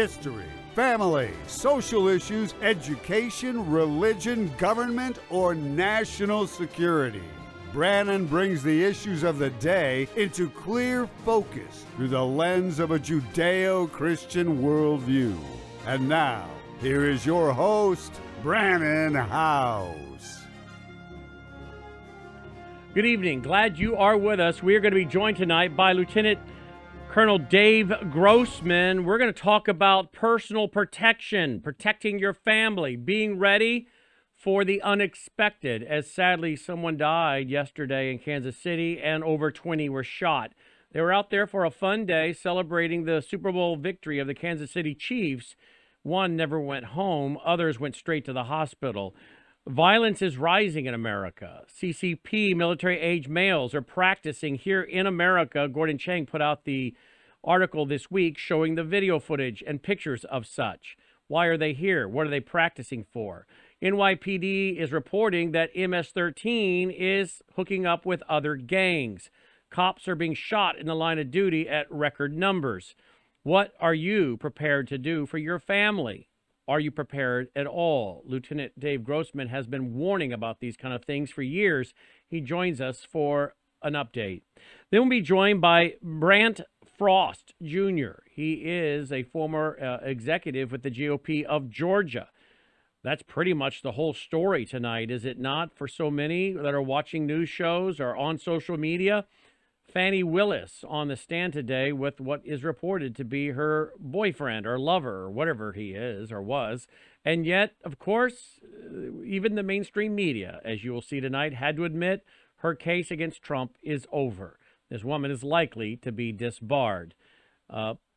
History, family, social issues, education, religion, government, or national security. Brannon brings the issues of the day into clear focus through the lens of a Judeo-Christian worldview. And now, here is your host, Brannon Howse. Good evening. Glad you are with us. We are going to be joined tonight by Lieutenant Colonel Dave Grossman. We're going to talk about personal protection, protecting your family, being ready for the unexpected, as sadly someone died yesterday in Kansas City and over 20 were shot. They were out there for a fun day celebrating the Super Bowl victory of the Kansas City Chiefs. One never went home. Others went straight to the hospital. Violence is rising in America. CCP military-age males are practicing here in America. Gordon Chang put out the article this week showing the video footage and pictures of such. Why are they here? What are they practicing for? NYPD is reporting that MS-13 is hooking up with other gangs. Cops are being shot in the line of duty at record numbers. What are you prepared to do for your family? Are you prepared at all? Lieutenant Dave Grossman has been warning about these kind of things for years. He joins us for an update. Then we'll be joined by Brant Frost Jr. He is a former executive with the GOP of Georgia. That's pretty much the whole story tonight, is it not? For so many that are watching news shows or on social media, Fani Willis on the stand today with what is reported to be her boyfriend or lover or whatever he is or was. And yet, of course, even the mainstream media, as you will see tonight, had to admit her case against Trump is over. This woman is likely to be disbarred.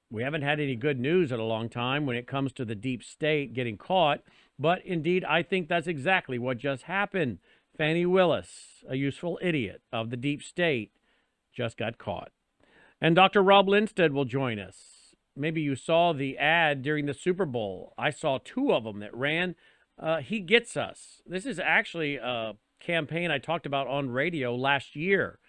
We haven't had any good news in a long time when it comes to the deep state getting caught. But indeed, I think that's exactly what just happened. Fani Willis, a useful idiot of the deep state, just got caught. And Dr. Rob Lindstedt will join us. Maybe you saw the ad during the Super Bowl. I saw two of them that ran. He Gets Us. This is actually a campaign I talked about on radio last year.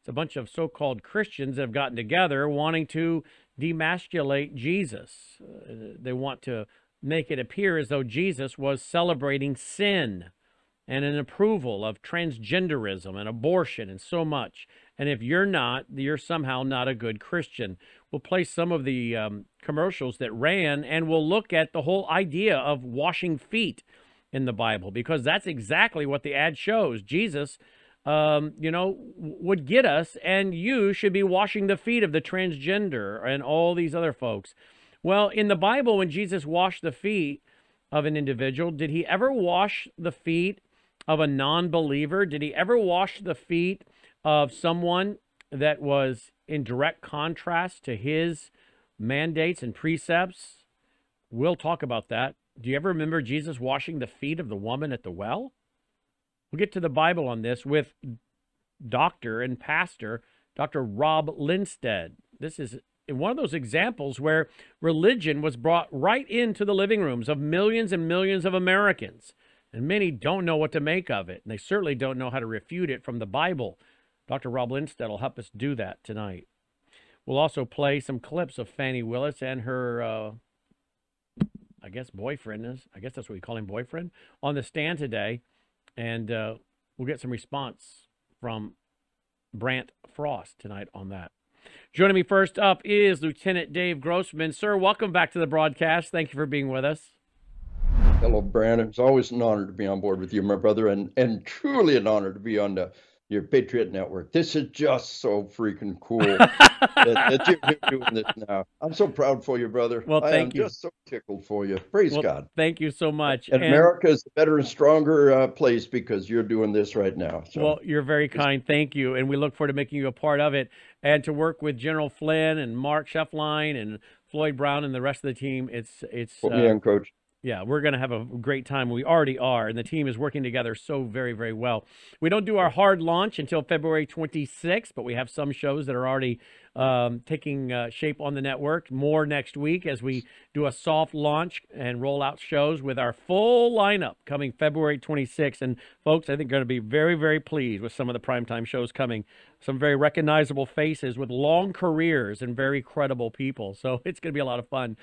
It's a bunch of so-called Christians that have gotten together wanting to demasculate Jesus. They want to make it appear as though Jesus was celebrating sin and an approval of transgenderism and abortion and so much. And if you're not, you're somehow not a good Christian. We'll play some of the commercials that ran, and we'll look at the whole idea of washing feet in the Bible, because that's exactly what the ad shows. Jesus, would get us, and you should be washing the feet of the transgender and all these other folks. Well, in the Bible, when Jesus washed the feet of an individual, did he ever wash the feet of a non-believer? Did he ever wash the feet of someone that was in direct contrast to his mandates and precepts? We'll talk about that. Do you ever remember Jesus washing the feet of the woman at the well? We'll get to the Bible on this with doctor and pastor, Dr. Rob Lindstedt. This is one of those examples where religion was brought right into the living rooms of millions and millions of Americans. And many don't know what to make of it. And they certainly don't know how to refute it from the Bible. Dr. Rob Lindstedt will help us do that tonight. We'll also play some clips of Fani Willis and her, boyfriend, that's what we call him, boyfriend, on the stand today. And we'll get some response from Brant Frost tonight on that. Joining me first up is Lieutenant Dave Grossman. Sir, welcome back to the broadcast. Thank you for being with us. Hello, Brannon. It's always an honor to be on board with you, my brother, and truly an honor to be on your Patriot Network. This is just so freaking cool that you're doing this now. I'm so proud for you, brother. Well, thank you. I am just so tickled for you. Praise God. Thank you so much. And America is a better and stronger place because you're doing this right now. So. Well, you're very kind. Thank you. And we look forward to making you a part of it. And to work with General Flynn and Mark Sheffline and Floyd Brown and the rest of the team, it's. Put me on, Coach. Yeah, we're going to have a great time. We already are, and the team is working together so very, very well. We don't do our hard launch until February 26th, but we have some shows that are already taking shape on the network. More next week as we do a soft launch and roll out shows with our full lineup coming February 26th. And folks, I think you're going to be very, very pleased with some of the primetime shows coming. Some very recognizable faces with long careers and very credible people. So it's going to be a lot of fun.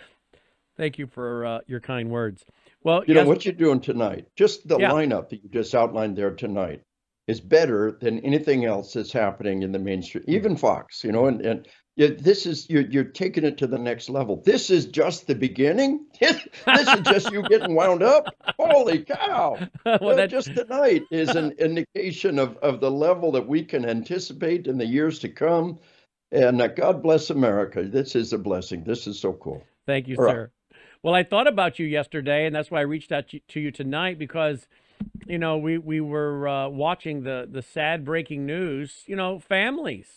Thank you for your kind words. Well, you know what you're doing tonight, just the lineup that you just outlined there tonight is better than anything else that's happening in the mainstream, even Fox, you know, and this is, you're taking it to the next level. This is just the beginning. This is just you getting wound up. Holy cow. Well, that just tonight is an indication of the level that we can anticipate in the years to come. And God bless America. This is a blessing. This is so cool. Thank you, sir. Well, I thought about you yesterday, and that's why I reached out to you tonight, because, you know, we were watching the sad breaking news. You know, families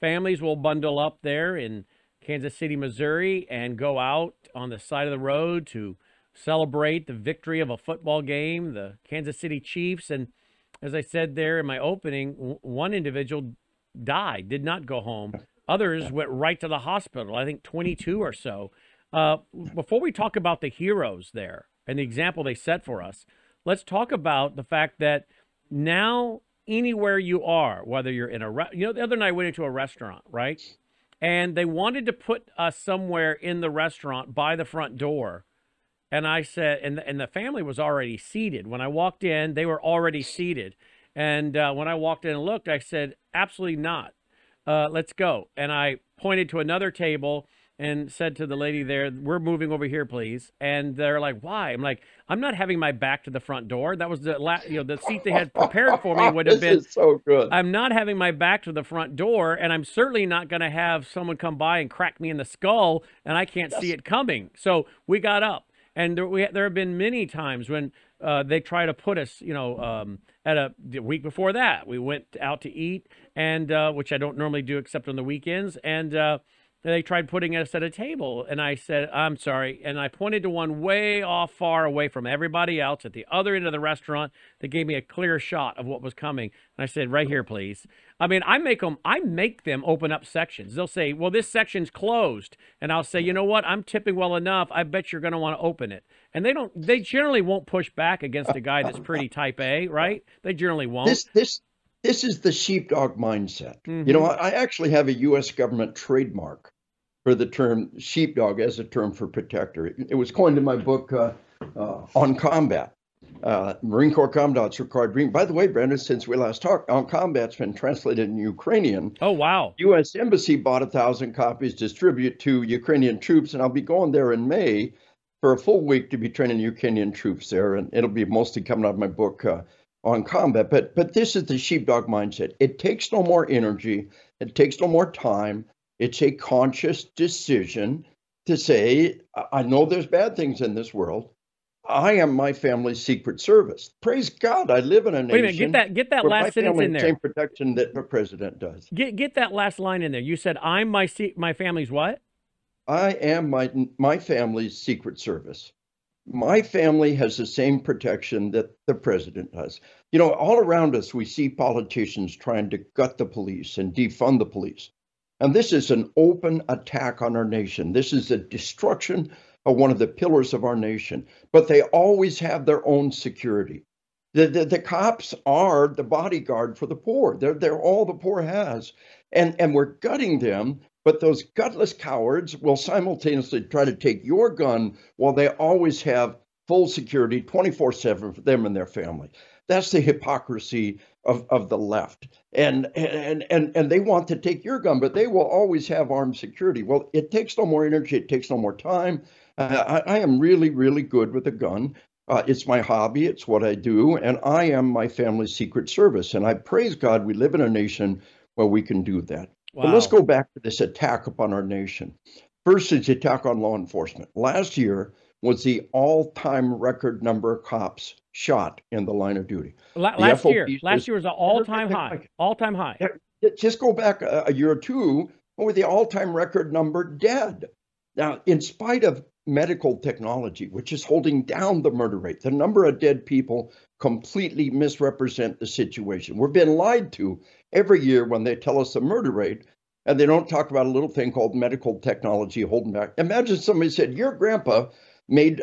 will bundle up there in Kansas City, Missouri, and go out on the side of the road to celebrate the victory of a football game, the Kansas City Chiefs. And as I said there in my opening, one individual died, did not go home. Others went right to the hospital, I think 22 or so. Before we talk about the heroes there and the example they set for us, let's talk about the fact that now anywhere you are, whether you're in a the other night I went into a restaurant, right? And they wanted to put us somewhere in the restaurant by the front door. And I said, and the family was already seated. When I walked in, they were already seated. And when I walked in and looked, I said, absolutely not. Let's go. And I pointed to another table and said to the lady there, we're moving over here, please. And they're like, why? I'm like, I'm not having my back to the front door. That was the seat they had prepared for me would have been. This is so good. I'm not having my back to the front door, and I'm certainly not going to have someone come by and crack me in the skull, and I can't see it coming. So we got up. And there have been many times when they try to put us, you know, the week before that, we went out to eat, and which I don't normally do except on the weekends. And they tried putting us at a table. And I said, I'm sorry. And I pointed to one way off, far away from everybody else at the other end of the restaurant that gave me a clear shot of what was coming. And I said, right here, please. I mean, I make them open up sections. They'll say, well, this section's closed. And I'll say, you know what? I'm tipping well enough. I bet you're going to want to open it. And they generally won't push back against a guy that's pretty type A, right? They generally won't. This is the sheepdog mindset. Mm-hmm. You know, I actually have a U.S. government trademark for the term sheepdog as a term for protector. It was coined in my book on combat. Marine Corps Commandant's required dream. By the way, Brandon, since we last talked, on combat's been translated in Ukrainian. Oh, wow. U.S. Embassy bought 1,000 copies, distribute to Ukrainian troops, and I'll be going there in May for a full week to be training Ukrainian troops there, and it'll be mostly coming out of my book on combat. But this is the sheepdog mindset. It takes no more energy. It takes no more time. It's a conscious decision to say, I know there's bad things in this world. I am my family's Secret Service. Praise God, I live in a nation. Wait a minute, get that last sentence in there. Same protection that the president does. Get that last line in there. You said, I'm my family's what? I am my family's Secret Service. My family has the same protection that the president does. You know, all around us, we see politicians trying to gut the police and defund the police. And this is an open attack on our nation. This is a destruction of one of the pillars of our nation. But they always have their own security. The cops are the bodyguard for the poor. They're all the poor has. And we're gutting them. But those gutless cowards will simultaneously try to take your gun while they always have full security 24/7 for them and their family. That's the hypocrisy of the left. And they want to take your gun, but they will always have armed security. Well, it takes no more energy. It takes no more time. I am really, really good with a gun. It's my hobby. It's what I do. And I am my family's Secret Service. And I praise God we live in a nation where we can do that. Wow. But let's go back to this attack upon our nation. First is the attack on law enforcement. Last year was the all-time record number of cops shot in the line of duty. Last year was an all-time high. All-time high. Just go back a year or two with the all-time record number dead. Now, in spite of medical technology, which is holding down the murder rate, the number of dead people completely misrepresent the situation. We're being lied to every year when they tell us the murder rate, and they don't talk about a little thing called medical technology holding back. Imagine somebody said, your grandpa made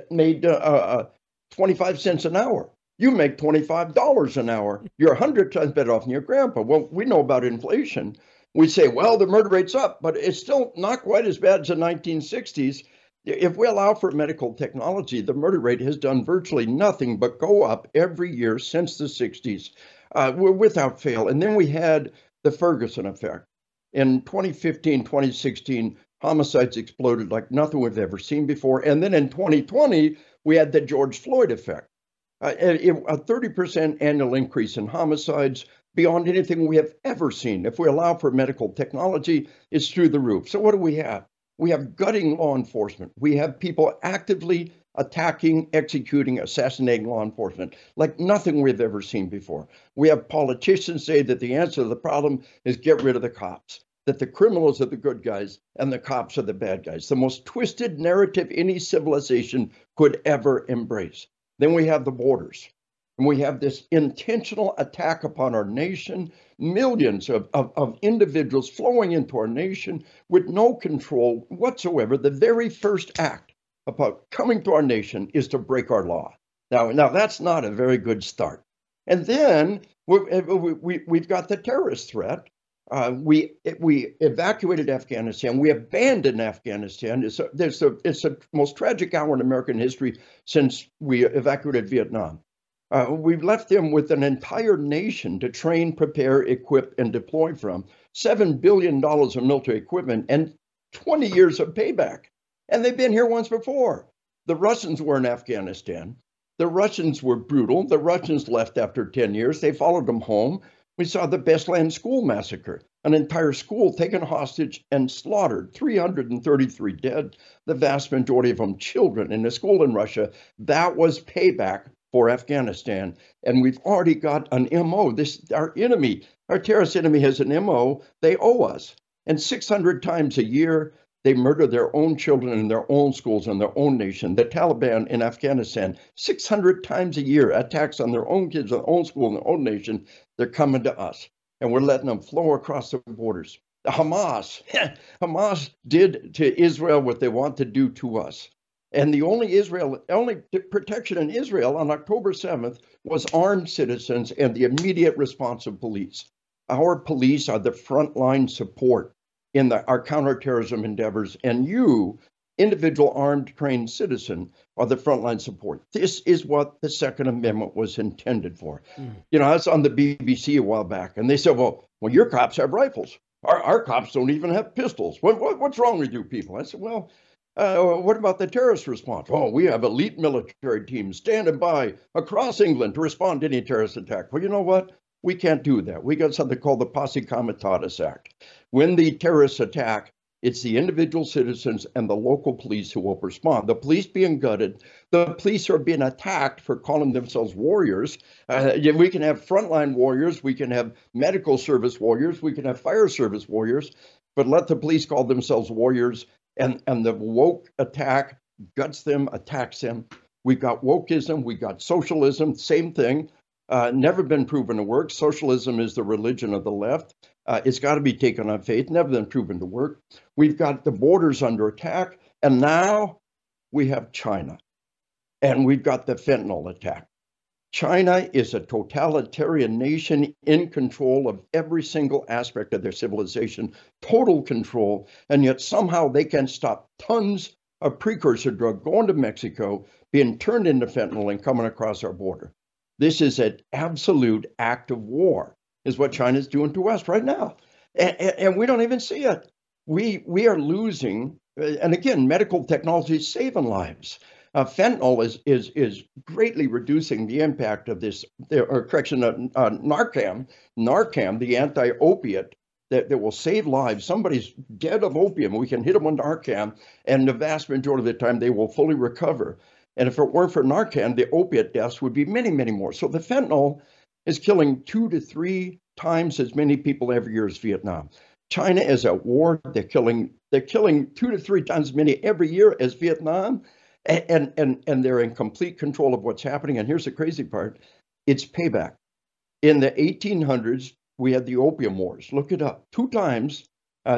25 cents an hour. You make $25 an hour. You're 100 times better off than your grandpa. Well, we know about inflation. We say, well, the murder rate's up, but it's still not quite as bad as the 1960s. If we allow for medical technology, the murder rate has done virtually nothing but go up every year since the 60s, without fail. And then we had the Ferguson effect. In 2015, 2016, homicides exploded like nothing we've ever seen before. And then in 2020, we had the George Floyd effect. A 30% annual increase in homicides beyond anything we have ever seen. If we allow for medical technology, it's through the roof. So what do we have? We have gutting law enforcement. We have people actively attacking, executing, assassinating law enforcement like nothing we've ever seen before. We have politicians say that the answer to the problem is get rid of the cops, that the criminals are the good guys and the cops are the bad guys. The most twisted narrative any civilization could ever embrace. Then we have the borders, and we have this intentional attack upon our nation, millions of individuals flowing into our nation with no control whatsoever. The very first act about coming to our nation is to break our law. Now that's not a very good start. And then we've got the terrorist threat. We evacuated Afghanistan. We abandoned Afghanistan. It's the most tragic hour in American history since we evacuated Vietnam. We've left them with an entire nation to train, prepare, equip, and deploy from. $7 billion of military equipment and 20 years of payback. And they've been here once before. The Russians were in Afghanistan. The Russians were brutal. The Russians left after 10 years. They followed them home. We saw the Bestland School massacre, an entire school taken hostage and slaughtered, 333 dead, the vast majority of them children in a school in Russia. That was payback for Afghanistan. And we've already got an MO. Our enemy, our terrorist enemy has an MO. They owe us. And 600 times a year, they murder their own children in their own schools, in their own nation. The Taliban in Afghanistan, 600 times a year, attacks on their own kids, their own school, and their own nation. They're coming to us, and we're letting them flow across the borders. Hamas did to Israel what they want to do to us. And the only protection in Israel on October 7th was armed citizens and the immediate response of police. Our police are the frontline support in our counterterrorism endeavors, and you, individual armed trained citizen, are the frontline support. This is what the Second Amendment was intended for. You know, I was on the BBC a while back, and they said, well, your cops have rifles. Our cops don't even have pistols. What's wrong with you people? I said, well, what about the terrorist response? Oh, we have elite military teams standing by across England to respond to any terrorist attack. Well, you know what? We can't do that. We got something called the Posse Comitatus Act. When the terrorists attack, it's the individual citizens and the local police who will respond. The police being gutted, the police are being attacked for calling themselves warriors. We can have frontline warriors, we can have medical service warriors, we can have fire service warriors, but let the police call themselves warriors, and the woke attack guts them, attacks them. We've got wokeism, we've got socialism, same thing. Never been proven to work. Socialism is the religion of the left. It's got to be taken on faith. Never been proven to work. We've got the borders under attack. And now we have China. And we've got the fentanyl attack. China is a totalitarian nation in control of every single aspect of their civilization, total control. And yet somehow they can stop tons of precursor drug going to Mexico, being turned into fentanyl and coming across our border. This is an absolute act of war, is what China's doing to us right now. And we don't even see it. We are losing, and again, medical technology is saving lives. Fentanyl is greatly reducing the impact of this, Narcan, the anti-opiate that will save lives. Somebody's dead of opium. We can hit them with Narcan, and the vast majority of the time, they will fully recover. And if it weren't for Narcan, the opiate deaths would be many, many more. So the fentanyl is killing 2 to 3 times as many people every year as Vietnam. China is at war. They're killing 2 to 3 times as many every year as Vietnam. And they're in complete control of what's happening. And here's the crazy part. It's payback. In the 1800s, we had the opium wars. Look it up. 2 times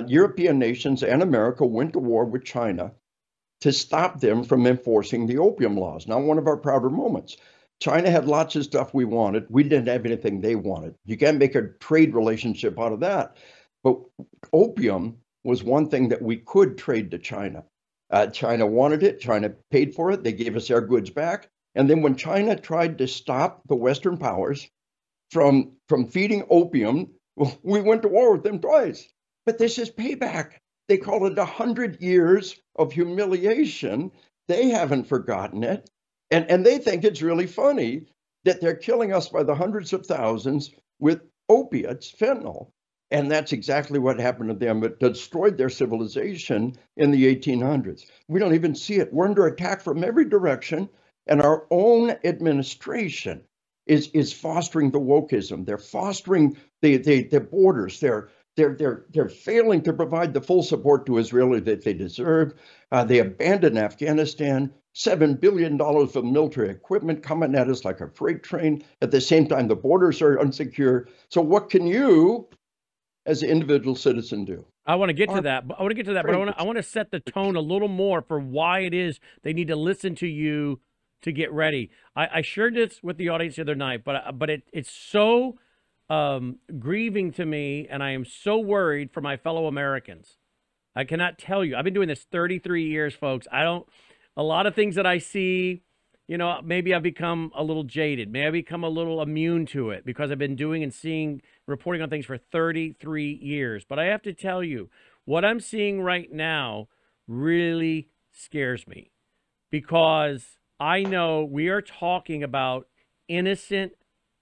European nations and America went to war with China to stop them from enforcing the opium laws. Now, one of our prouder moments. China had lots of stuff we wanted. We didn't have anything they wanted. You can't make a trade relationship out of that. But opium was one thing that we could trade to China. China wanted it. China paid for it. They gave us our goods back. And then when China tried to stop the Western powers from feeding opium, we went to war with them twice. But this is payback. They call it 100 years of humiliation. They haven't forgotten it. And they think it's really funny that they're killing us by the hundreds of thousands with opiates, fentanyl. And that's exactly what happened to them. It destroyed their civilization in the 1800s. We don't even see it. We're under attack from every direction. And our own administration is fostering the wokeism. They're fostering the borders. They're failing to provide the full support to Israel that they deserve. They abandoned Afghanistan. $7 billion of military equipment coming at us like a freight train. At the same time, the borders are insecure. So what can you, as an individual citizen, do? I want to get to that, but I want to set the tone a little more for why it is they need to listen to you to get ready. I shared this with the audience the other night, but it's so grieving to me, and I am so worried for my fellow Americans. I cannot tell you. I've been doing this 33 years, folks. A lot of things that I see, maybe I've become a little jaded. Maybe I've become a little immune to it because I've been doing and seeing, reporting on things for 33 years. But I have to tell you, what I'm seeing right now really scares me, because I know we are talking about innocent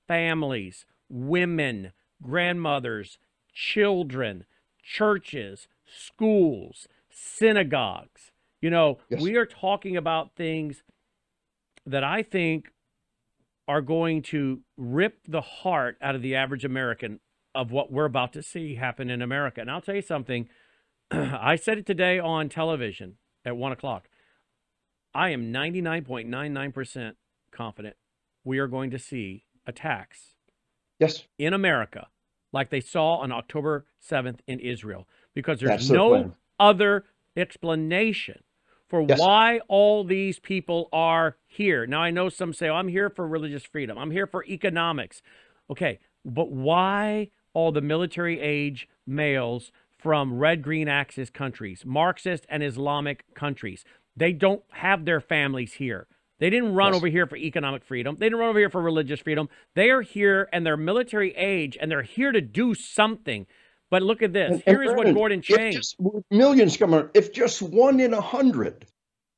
families, women, grandmothers, children, churches, schools, synagogues. Yes. We are talking about things that I think are going to rip the heart out of the average American of what we're about to see happen in America. And I'll tell you something. I said it today on television at 1 o'clock. I am 99.99% confident we are going to see attacks. Yes. In America, like they saw on October 7th in Israel, because there's no other explanation for why all these people are here. Now, I know some say, I'm here for religious freedom. I'm here for economics. Okay, but why all the military age males from red, green axis countries, Marxist and Islamic countries? They don't have their families here. They didn't run over here for economic freedom. They didn't run over here for religious freedom. They are here, and they're military age, and they're here to do something. But look at this. Here is what Gordon Chang. Millions come out. If just 1 in 100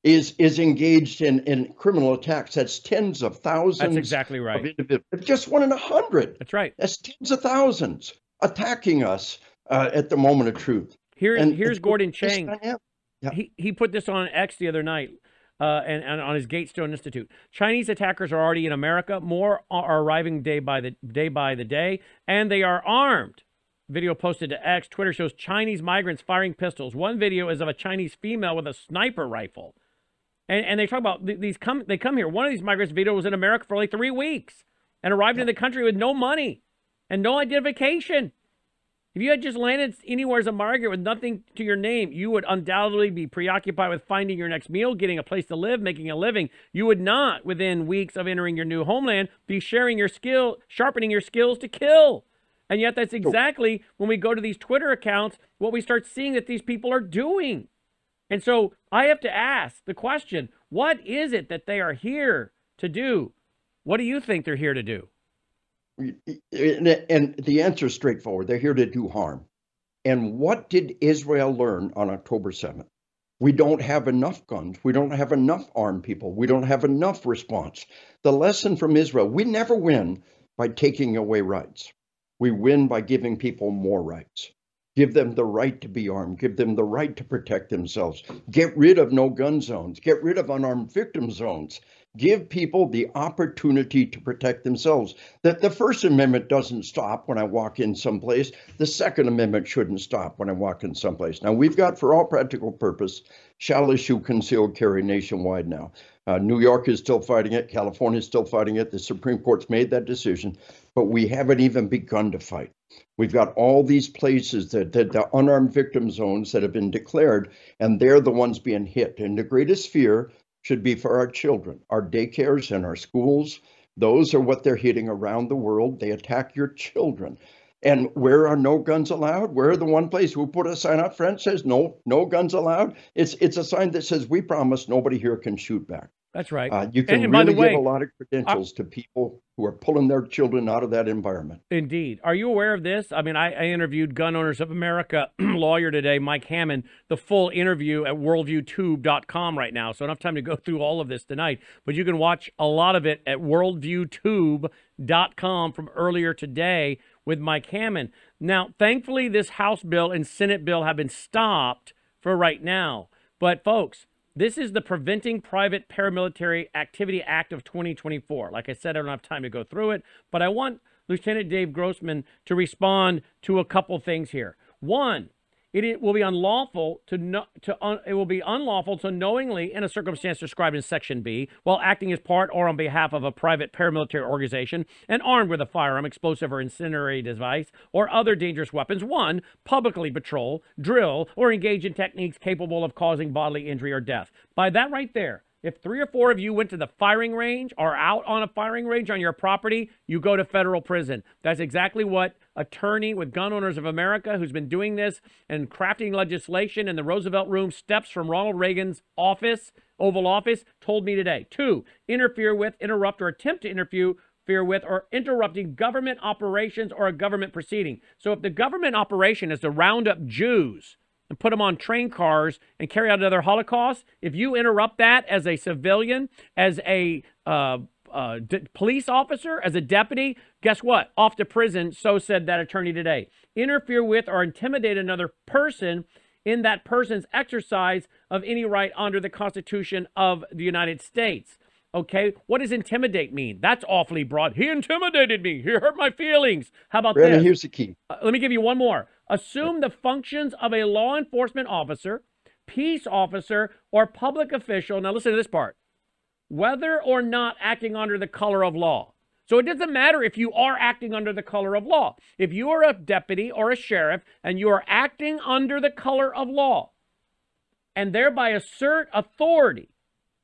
is engaged in criminal attacks, that's tens of thousands. That's exactly right. If just 1 in 100. That's right. That's tens of thousands attacking us at the moment of truth. Here's Gordon Chang. Yeah. He put this on X the other night and on his Gatestone Institute. Chinese attackers are already in America. More are arriving day by the day, and they are armed. Video posted to X. Twitter shows Chinese migrants firing pistols. One video is of a Chinese female with a sniper rifle. And they talk about they come here. One of these migrants' video was in America for only 3 weeks and arrived in the country with no money and no identification. If you had just landed anywhere as a migrant with nothing to your name, you would undoubtedly be preoccupied with finding your next meal, getting a place to live, making a living. You would not, within weeks of entering your new homeland, be sharpening your skills to kill. And yet that's exactly, when we go to these Twitter accounts, what we start seeing that these people are doing. And so I have to ask the question, what is it that they are here to do? What do you think they're here to do? And the answer is straightforward. They're here to do harm. And what did Israel learn on October 7th? We don't have enough guns. We don't have enough armed people. We don't have enough response. The lesson from Israel, we never win by taking away rights. We win by giving people more rights. Give them the right to be armed. Give them the right to protect themselves. Get rid of no gun zones. Get rid of unarmed victim zones. Give people the opportunity to protect themselves. That the First Amendment doesn't stop when I walk in someplace. The Second Amendment shouldn't stop when I walk in someplace. Now, we've got, for all practical purpose, shall issue concealed carry nationwide now. New York is still fighting it. California is still fighting it. The Supreme Court's made that decision, but we haven't even begun to fight. We've got all these places that the unarmed victim zones that have been declared, and they're the ones being hit. And the greatest fear should be for our children, our daycares and our schools. Those are what they're hitting around the world. They attack your children. And where are no guns allowed? Where are the one place who put a sign up front says no guns allowed? It's a sign that says we promise nobody here can shoot back. That's right. You can and really give a lot of credentials to people who are pulling their children out of that environment. Indeed. Are you aware of this? I mean, I interviewed Gun Owners of America lawyer today, Mike Hammond, the full interview at worldviewtube.com right now. So I don't have time to go through all of this tonight, but you can watch a lot of it at worldviewtube.com from earlier today with Mike Hammond. Now, thankfully, this House bill and Senate bill have been stopped for right now. But folks, this is the Preventing Private Paramilitary Activity Act of 2024. Like I said, I don't have time to go through it, but I want Lieutenant Dave Grossman to respond to a couple things here. One, it will be unlawful to knowingly, in a circumstance described in Section B, while acting as part or on behalf of a private paramilitary organization and armed with a firearm, explosive, or incendiary device, or other dangerous weapons, one, publicly patrol, drill, or engage in techniques capable of causing bodily injury or death. By that right there, if 3 or 4 of you went to the firing range or out on a firing range on your property, you go to federal prison. That's exactly what attorney with Gun Owners of America, who's been doing this and crafting legislation in the Roosevelt Room, steps from Ronald Reagan's office, Oval Office, told me today. 2, interfere with, interrupt, or attempt to interfere with or interrupting government operations or a government proceeding. So if the government operation is to round up Jews and put them on train cars and carry out another Holocaust, if you interrupt that as a civilian, as a police officer, as a deputy, guess what? Off to prison, so said that attorney today. Interfere with or intimidate another person in that person's exercise of any right under the Constitution of the United States. Okay, what does intimidate mean? That's awfully broad. He intimidated me. He hurt my feelings. How about this? Here's the key. Let me give you one more. Assume the functions of a law enforcement officer, peace officer, or public official. Now listen to this part. Whether or not acting under the color of law. So it doesn't matter if you are acting under the color of law. If you are a deputy or a sheriff and you are acting under the color of law and thereby assert authority,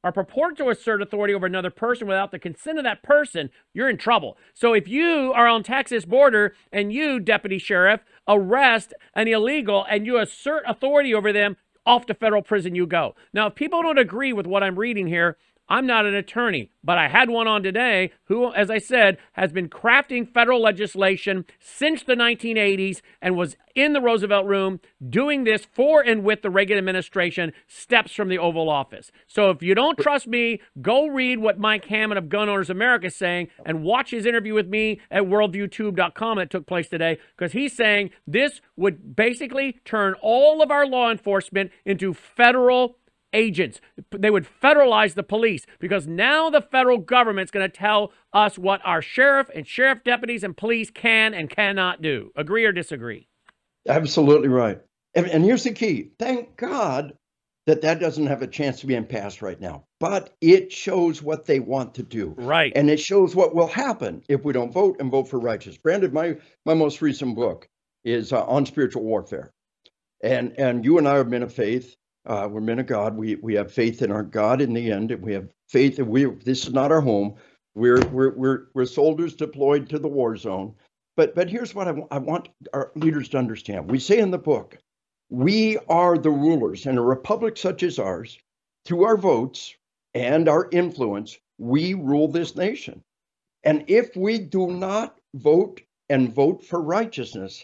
or purport to assert authority over another person without the consent of that person, you're in trouble. So if you are on Texas border and you, deputy sheriff, arrest an illegal and you assert authority over them, off to federal prison you go. Now, if people don't agree with what I'm reading here, I'm not an attorney, but I had one on today who, as I said, has been crafting federal legislation since the 1980s and was in the Roosevelt Room doing this for and with the Reagan administration, steps from the Oval Office. So if you don't trust me, go read what Mike Hammond of Gun Owners America is saying and watch his interview with me at worldviewtube.com that took place today, because he's saying this would basically turn all of our law enforcement into federal agents. They would federalize the police, because now the federal government's going to tell us what our sheriff and sheriff deputies and police can and cannot do. Agree or disagree? Absolutely right. And here's the key. Thank God that doesn't have a chance of being passed right now. But it shows what they want to do. Right. And it shows what will happen if we don't vote and vote for righteous. Brandon, my most recent book is on spiritual warfare. And you and I are men of faith. We're men of God. We have faith in our God in the end, and we have faith that this is not our home. We're soldiers deployed to the war zone. But here's what I want our leaders to understand. We say in the book, we are the rulers. In a republic such as ours, through our votes and our influence, we rule this nation. And if we do not vote and vote for righteousness,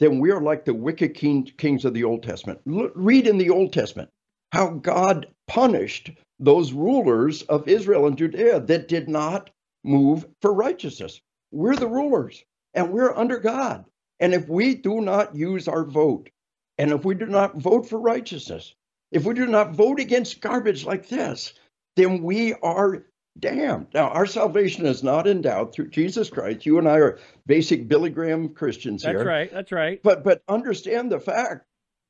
then we are like the wicked kings of the Old Testament. Read in the Old Testament how God punished those rulers of Israel and Judea that did not move for righteousness. We're the rulers, and we're under God. And if we do not use our vote, and if we do not vote for righteousness, if we do not vote against garbage like this, then we are damned. Now, our salvation is not in doubt through Jesus Christ. You and I are basic Billy Graham Christians here. That's right. That's right. But understand the fact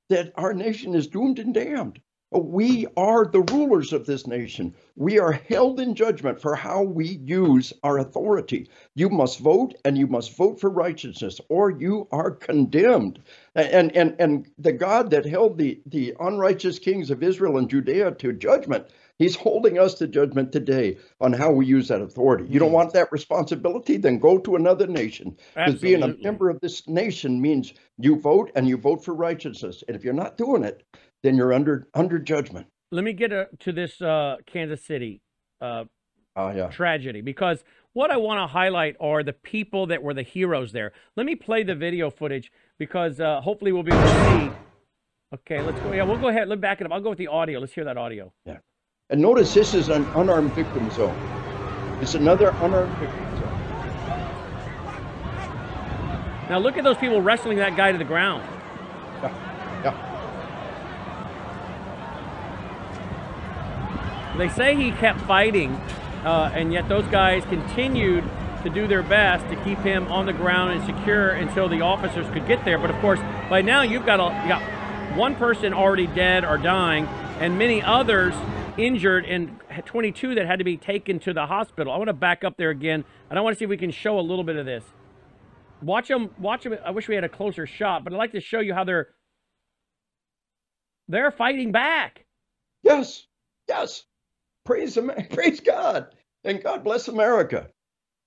that our nation is doomed and damned. We are the rulers of this nation. We are held in judgment for how we use our authority. You must vote, and you must vote for righteousness, or you are condemned. And the God that held the unrighteous kings of Israel and Judea to judgment He's holding us to judgment today on how we use that authority. You don't want that responsibility? Then go to another nation. Because being a member of this nation means you vote and you vote for righteousness. And if you're not doing it, then you're under judgment. Let me get to this Kansas City tragedy, because what I want to highlight are the people that were the heroes there. Let me play the video footage, because hopefully we'll be able to see. Okay, let's go. Yeah, we'll go ahead. Let's back it up. I'll go with the audio. Let's hear that audio. Yeah. And notice this is an unarmed victim zone. It's another unarmed victim zone. Now look at those people wrestling that guy to the ground. Yeah. Yeah. They say he kept fighting, and yet those guys continued to do their best to keep him on the ground and secure until the officers could get there. But of course, by now you've got one person already dead or dying, and many others injured, and 22 that had to be taken to the hospital. I want to back up there again, and I want to see if we can show a little bit of this. Watch them. I wish we had a closer shot, but I'd like to show you how they're fighting back. Yes. Praise God, and God bless America.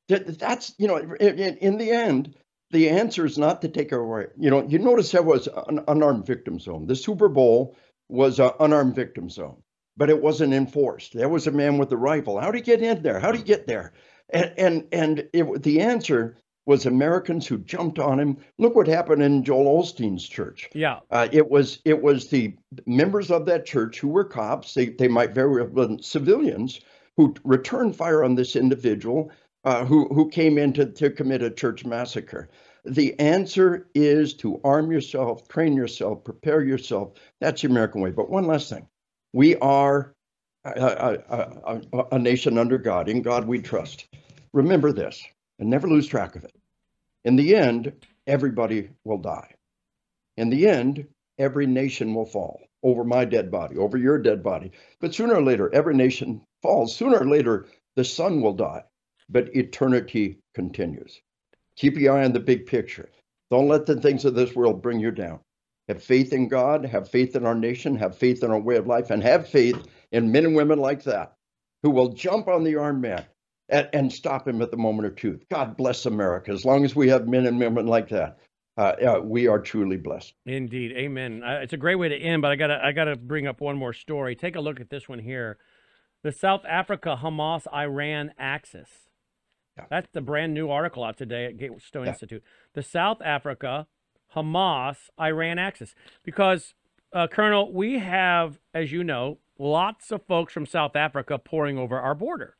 That's, in the end, the answer is not to take away. You notice that was an unarmed victim zone. The Super Bowl was an unarmed victim zone, but it wasn't enforced. There was a man with a rifle. How did he get in there? How did he get there? And the answer was Americans who jumped on him. Look what happened in Joel Osteen's church. Yeah, it was the members of that church who were cops. They might very well have been civilians who returned fire on this individual who came in to commit a church massacre. The answer is to arm yourself, train yourself, prepare yourself. That's the American way. But one last thing. We are a nation under God. In God we trust. Remember this and never lose track of it. In the end, everybody will die. In the end, every nation will fall over my dead body, over your dead body. But sooner or later, every nation falls. Sooner or later, the sun will die. But eternity continues. Keep your eye on the big picture. Don't let the things of this world bring you down. Have faith in God, have faith in our nation, have faith in our way of life, and have faith in men and women like that who will jump on the armed man and stop him at the moment of truth. God bless America. As long as we have men and women like that, we are truly blessed. Indeed. Amen. It's a great way to end, but I gotta bring up one more story. Take a look at this one here. The South Africa Hamas-Iran axis. Yeah. That's the brand new article out today at Gatestone Institute. The South Africa Hamas-Iran axis. Because, Colonel, we have, as you know, lots of folks from South Africa pouring over our border.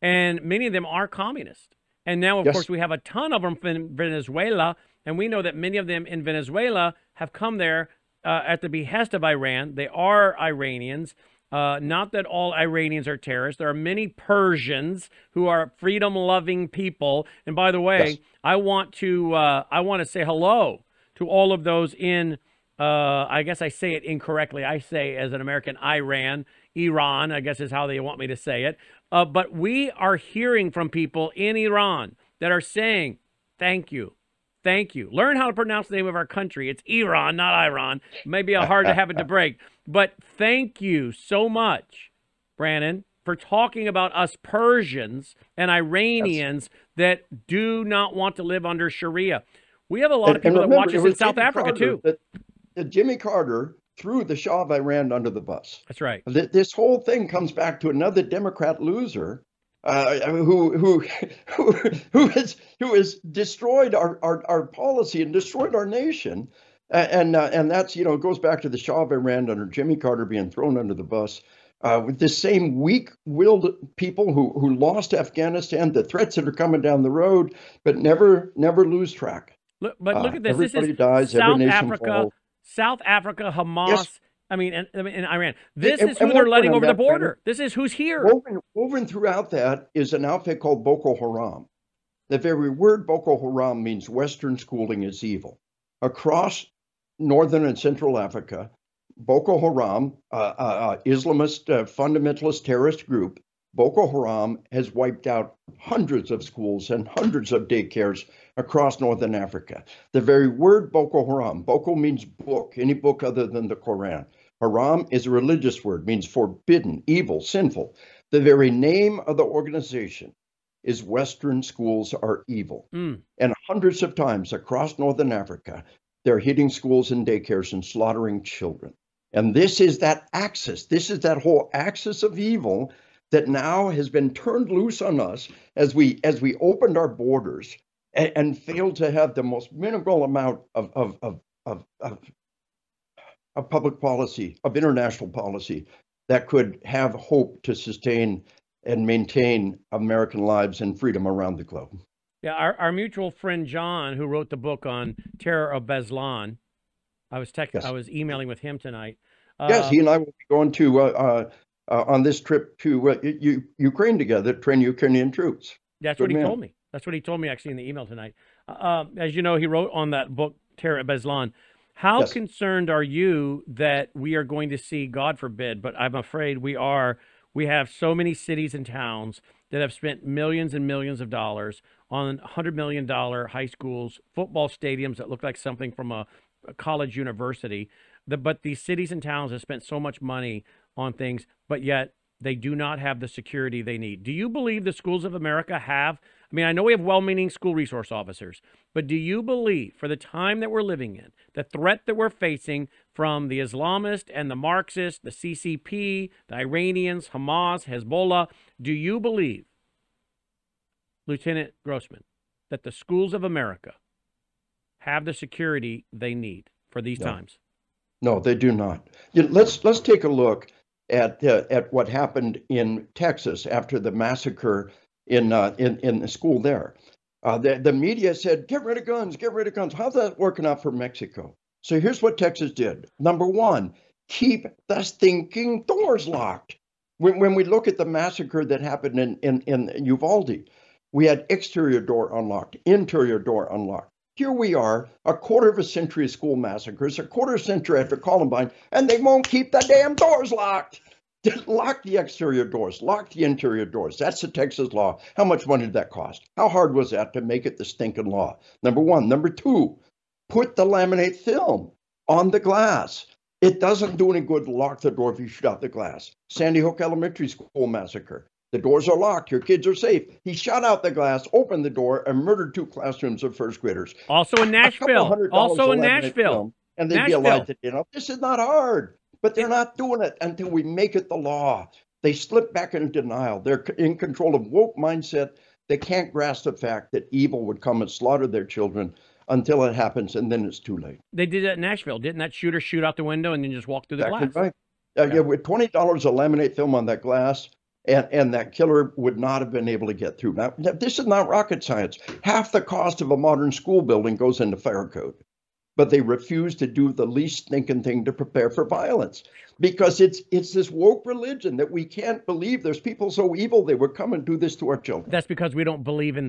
And many of them are communist. And now, of course, we have a ton of them from Venezuela. And we know that many of them in Venezuela have come there at the behest of Iran. They are Iranians. Not that all Iranians are terrorists. There are many Persians who are freedom-loving people. And by the way, I want to say hello to all of those in, I guess I say it incorrectly. I say as an American, Iran, I guess is how they want me to say it. But we are hearing from people in Iran that are saying, thank you. Thank you. Learn how to pronounce the name of our country. It's Iran, not Iran. Maybe a hard habit to break. But thank you so much, Brannon, for talking about us Persians and Iranians that do not want to live under Sharia. We have a lot of people that watch us in South Africa, too. That Jimmy Carter threw the Shah of Iran under the bus. That's right. This whole thing comes back to another Democrat loser who has destroyed our policy and destroyed our nation. And that's, goes back to the Shah of Iran under Jimmy Carter being thrown under the bus with the same weak-willed people who lost Afghanistan, the threats that are coming down the road, but never lose track. Look at this. Everybody dies, every nation falls. South Africa, Hamas. Yes. I mean, Iran. This is who they're letting over the border. This is who's here. Woven throughout that is an outfit called Boko Haram. The very word Boko Haram means Western schooling is evil. Across northern and central Africa, Boko Haram, Islamist fundamentalist terrorist group, Boko Haram has wiped out hundreds of schools and hundreds of daycares across northern Africa. The very word Boko Haram, Boko means book, any book other than the Koran. Haram is a religious word, means forbidden, evil, sinful. The very name of the organization is Western Schools Are Evil. Mm. And hundreds of times across Northern Africa, they're hitting schools and daycares and slaughtering children. And this is that axis. This is that whole axis of evil that now has been turned loose on us as we opened our borders and failed to have the most minimal amount of public policy, of international policy that could have hope to sustain and maintain American lives and freedom around the globe. Yeah, our mutual friend John, who wrote the book on Terror of Beslan, I was emailing with him tonight. Yes, he and I will be going to on this trip to Ukraine together, train Ukrainian troops. That's what he told me. That's what he told me actually in the email tonight. As you know, he wrote on that book, Terror of Beslan. How concerned are you that we are going to see, God forbid, but I'm afraid we are, we have so many cities and towns that have spent millions and millions of dollars on $100 million high schools, football stadiums that look like something from a college university. But these cities and towns have spent so much money on things, but yet they do not have the security they need. Do you believe the schools of America have, I mean, I know we have well-meaning school resource officers, but do you believe for the time that we're living in, the threat that we're facing from the Islamist and the Marxist, the CCP, the Iranians, Hamas, Hezbollah, do you believe, Lieutenant Grossman, that the schools of America have the security they need for these times? No, they do not. Let's take a look at what happened in Texas after the massacre in the school there. The media said, get rid of guns, get rid of guns. How's that working out for Mexico? So here's what Texas did. Number one, keep the stinking doors locked. When we look at the massacre that happened in Uvalde, we had exterior door unlocked, interior door unlocked. Here we are, a quarter of a century of school massacres, a quarter of a century after Columbine, and they won't keep the damn doors locked. Lock the exterior doors, lock the interior doors. That's the Texas law. How much money did that cost? How hard was that to make it the stinking law? Number one. Number two, put the laminate film on the glass. It doesn't do any good to lock the door if you shoot out the glass. Sandy Hook Elementary School massacre. The doors are locked. Your kids are safe. He shot out the glass, opened the door, and murdered two classrooms of first graders. Also in Nashville. And they'd be alive today. You know, this is not hard, but they're not doing it until we make it the law. They slip back into denial. They're in control of woke mindset. They can't grasp the fact that evil would come and slaughter their children until it happens, and then it's too late. They did that in Nashville. Didn't that shooter shoot out the window and then just walk through the glass? Right. Yeah, with $20 of laminate film on that glass, and that killer would not have been able to get through. Now, this is not rocket science. Half the cost of a modern school building goes into fire code, but they refuse to do the least thinking thing to prepare for violence because it's this woke religion that we can't believe there's people so evil they would come and do this to our children. That's because we don't believe in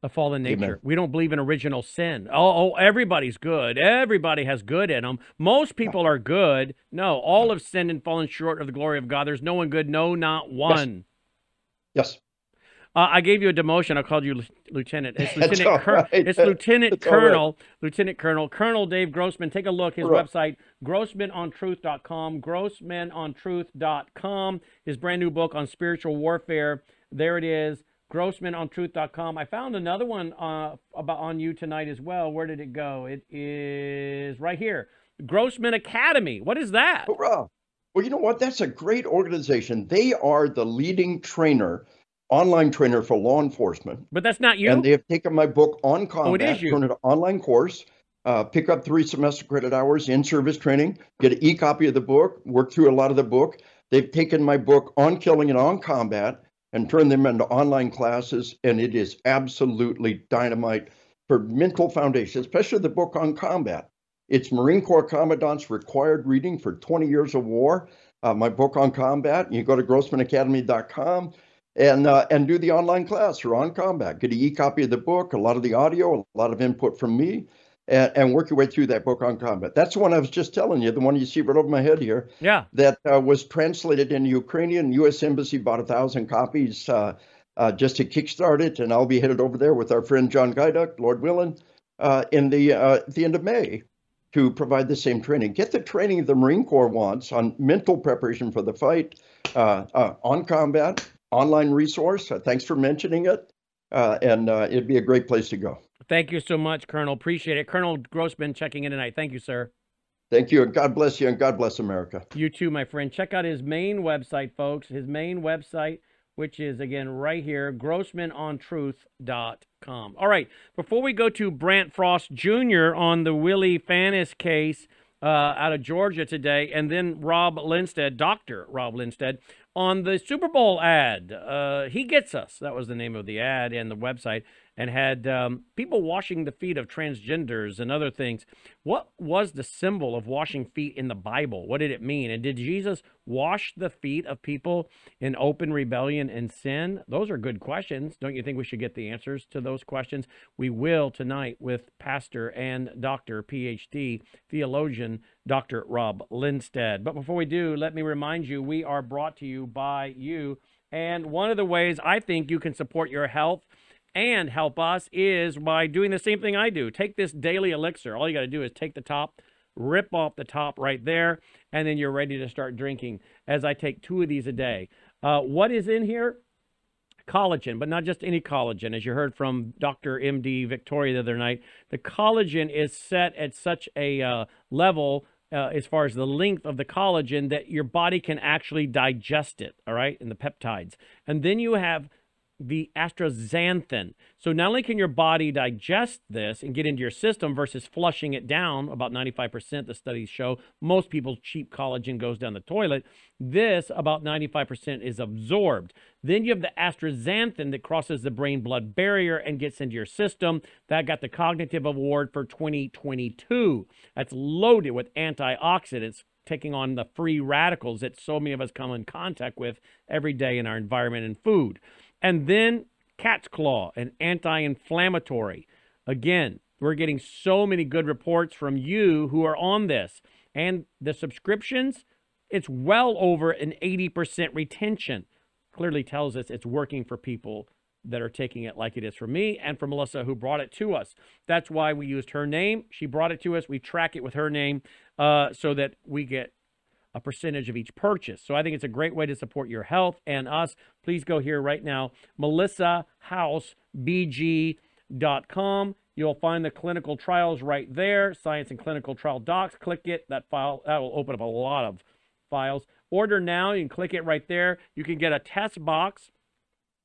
the fallen nature. Amen. We don't believe in original sin. Oh, everybody's good. Everybody has good in them. Most people are good. No, all have sinned and fallen short of the glory of God. There's no one good. No, not one. Yes. I gave you a demotion. I called you Lieutenant. It's Lieutenant Colonel. Lieutenant Colonel. Colonel Dave Grossman. Take a look. His website, grossmanontruth.com. Grossmanontruth.com. His brand new book on spiritual warfare. There it is. grossmanontruth.com. I found another one on you tonight as well. Where did it go? It is right here. Grossman Academy. What is that? Well, you know what? That's a great organization. They are the leading trainer, online trainer for law enforcement. But that's not you. And they have taken my book on combat, turned it to online course, pick up 3 semester credit hours in service training, get an e-copy of the book, work through a lot of the book. They've taken my book on killing and on combat and turn them into online classes, and it is absolutely dynamite for mental foundation, especially the book on combat. It's Marine Corps Commandant's required reading for 20 years of war, my book on combat. You go to grossmanacademy.com and do the online class or on combat. Get an e-copy of the book, a lot of the audio, a lot of input from me, and work your way through that book on combat. That's the one I was just telling you, the one you see right over my head here. Yeah. That was translated into Ukrainian. U.S. Embassy bought 1,000 copies just to kickstart it, and I'll be headed over there with our friend John Gaiduck, Lord willing, at the end of May. to provide the same training. Get the training the Marine Corps wants on mental preparation for the fight, on combat, online resource. Thanks for mentioning it. And it'd be a great place to go. Thank you so much, Colonel. Appreciate it. Colonel Grossman checking in tonight. Thank you, sir. Thank you, and God bless you, and God bless America. You too, my friend. Check out his main website, folks. His main website, which is, again, right here, grossmanontruth.com. All right, before we go to Brant Frost Jr. on the Willie Fannis case out of Georgia today, and then Rob Lindstedt, Dr. Rob Lindstedt, on the Super Bowl ad, He Gets Us. That was the name of the ad and the website, and had people washing the feet of transgenders and other things. What was the symbol of washing feet in the Bible? What did it mean? And did Jesus wash the feet of people in open rebellion and sin? Those are good questions. Don't you think we should get the answers to those questions? We will tonight with pastor and doctor, PhD, theologian, Dr. Rob Lindstedt. But before we do, let me remind you, we are brought to you by you. And one of the ways I think you can support your health and help us is by doing the same thing I do. Take this daily elixir. All you got to do is take the top, rip off the top right there, and then you're ready to start drinking, as I take 2 of these a day. What is in here? Collagen, but not just any collagen. As you heard from Dr. MD Victoria the other night, the collagen is set at such a level as far as the length of the collagen that your body can actually digest it, all right, in the peptides. And then you have the astaxanthin. So not only can your body digest this and get into your system versus flushing it down, about 95%, the studies show, most people's cheap collagen goes down the toilet. This, about 95%, is absorbed. Then you have the astaxanthin that crosses the brain-blood barrier and gets into your system. That got the Cognitive Award for 2022. That's loaded with antioxidants, taking on the free radicals that so many of us come in contact with every day in our environment and food. And then cat's claw, an anti-inflammatory. Again, we're getting so many good reports from you who are on this. And the subscriptions, it's well over an 80% retention. Clearly tells us it's working for people that are taking it like it is for me and for Melissa, who brought it to us. That's why we used her name. She brought it to us. We track it with her name so that we get a percentage of each purchase. So I think it's a great way to support your health and us. Please go here right now, melissahousebg.com. You'll find the clinical trials right there, science and clinical trial docs. Click it, that file, that will open up a lot of files. Order now, you can click it right there. You can get a test box,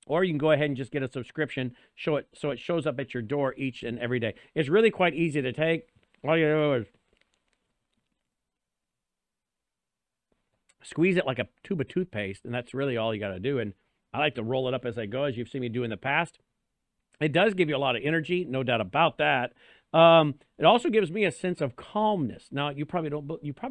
or you can go ahead and just get a subscription, show it so it shows up at your door each and every day. It's really quite easy to take. All you do is squeeze it like a tube of toothpaste, and that's really all you got to do. And I like to roll it up as I go, as you've seen me do in the past. It does give you a lot of energy, no doubt about that. It also gives me a sense of calmness. Now, you probably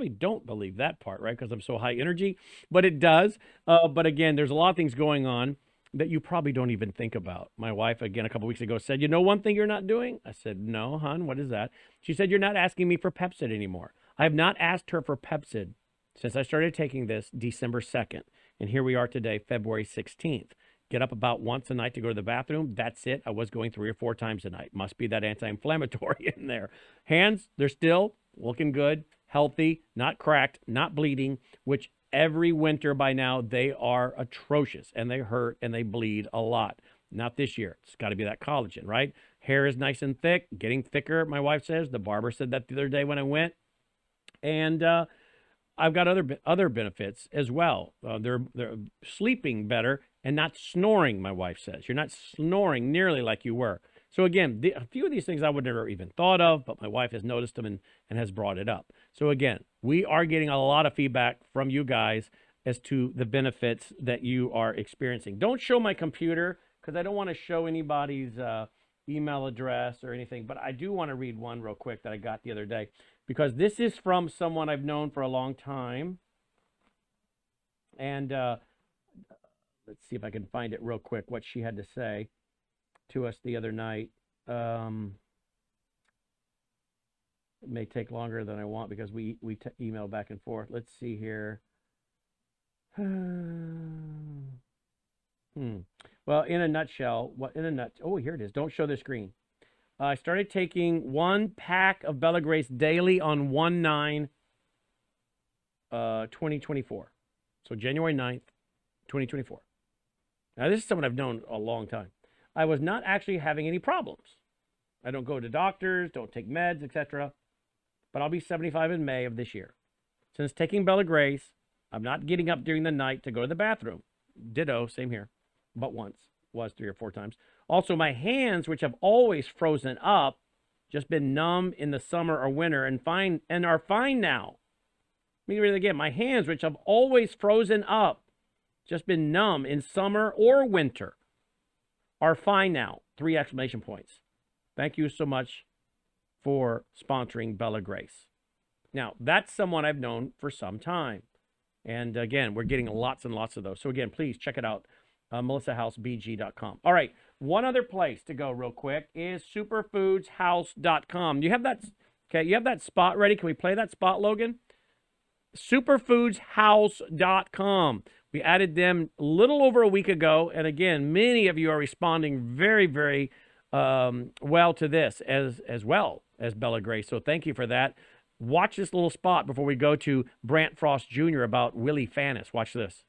don't believe that part, right? Because I'm so high energy, but it does. But again, there's a lot of things going on that you probably don't even think about. My wife, again, a couple weeks ago said, you know one thing you're not doing? I said, no, hon, what is that? She said, you're not asking me for Pepsid anymore. I have not asked her for Pepsid since I started taking this December 2nd, and here we are today, February 16th. Get up about once a night to go to the bathroom. That's it. I was going 3 or 4 times a night. Must be that anti-inflammatory in there. Hands, they're still looking good, healthy, not cracked, not bleeding, which every winter by now, they are atrocious, and they hurt, and they bleed a lot. Not this year. It's got to be that collagen, right? Hair is nice and thick, getting thicker, my wife says. The barber said that the other day when I went. And, I've got other benefits as well. They're sleeping better and not snoring, my wife says. You're not snoring nearly like you were. So again, a few of these things I would never even thought of, but my wife has noticed them and has brought it up. So again, we are getting a lot of feedback from you guys as to the benefits that you are experiencing. Don't show my computer because I don't want to show anybody's email address or anything, but I do want to read one real quick that I got the other day, because this is from someone I've known for a long time. And let's see if I can find it real quick, what she had to say to us the other night. It may take longer than I want because we email back and forth. Let's see here. Well, in a nutshell, oh, here it is. Don't show the screen. I started taking one pack of Bellagrace daily on 1/9/2024. So January 9th, 2024. Now, this is someone I've known a long time. I was not actually having any problems. I don't go to doctors, don't take meds, etc. But I'll be 75 in May of this year. Since taking Bellagrace, I'm not getting up during the night to go to the bathroom. Ditto, same here, but once, was 3 or 4 times. Also, my hands, which have always frozen up, just been numb in the summer or winter and are fine now. Let me read it again. My hands, which have always frozen up, just been numb in summer or winter, are fine now. 3 exclamation points. Thank you so much for sponsoring Bellagrace. Now, that's someone I've known for some time. And again, we're getting lots and lots of those. So again, please check it out. MelissaHousebg.com. All right. One other place to go real quick is superfoodshouse.com. You have that spot ready? Can we play that spot, Logan? Superfoodshouse.com. We added them a little over a week ago. And again, many of you are responding very, very well to this as well as Bellagrace. So thank you for that. Watch this little spot before we go to Brant Frost Jr. about Willie Fannis. Watch this.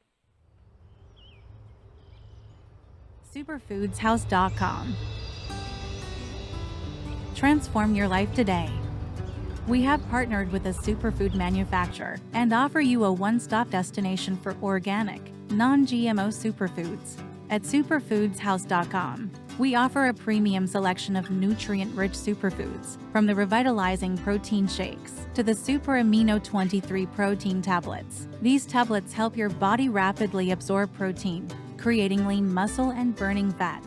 Superfoodshouse.com. Transform your life today. We have partnered with a superfood manufacturer and offer you a one-stop destination for organic, non-GMO superfoods. At superfoodshouse.com, we offer a premium selection of nutrient-rich superfoods, from the revitalizing protein shakes to the Super Amino 23 protein tablets. These tablets help your body rapidly absorb protein, creating lean muscle and burning fat.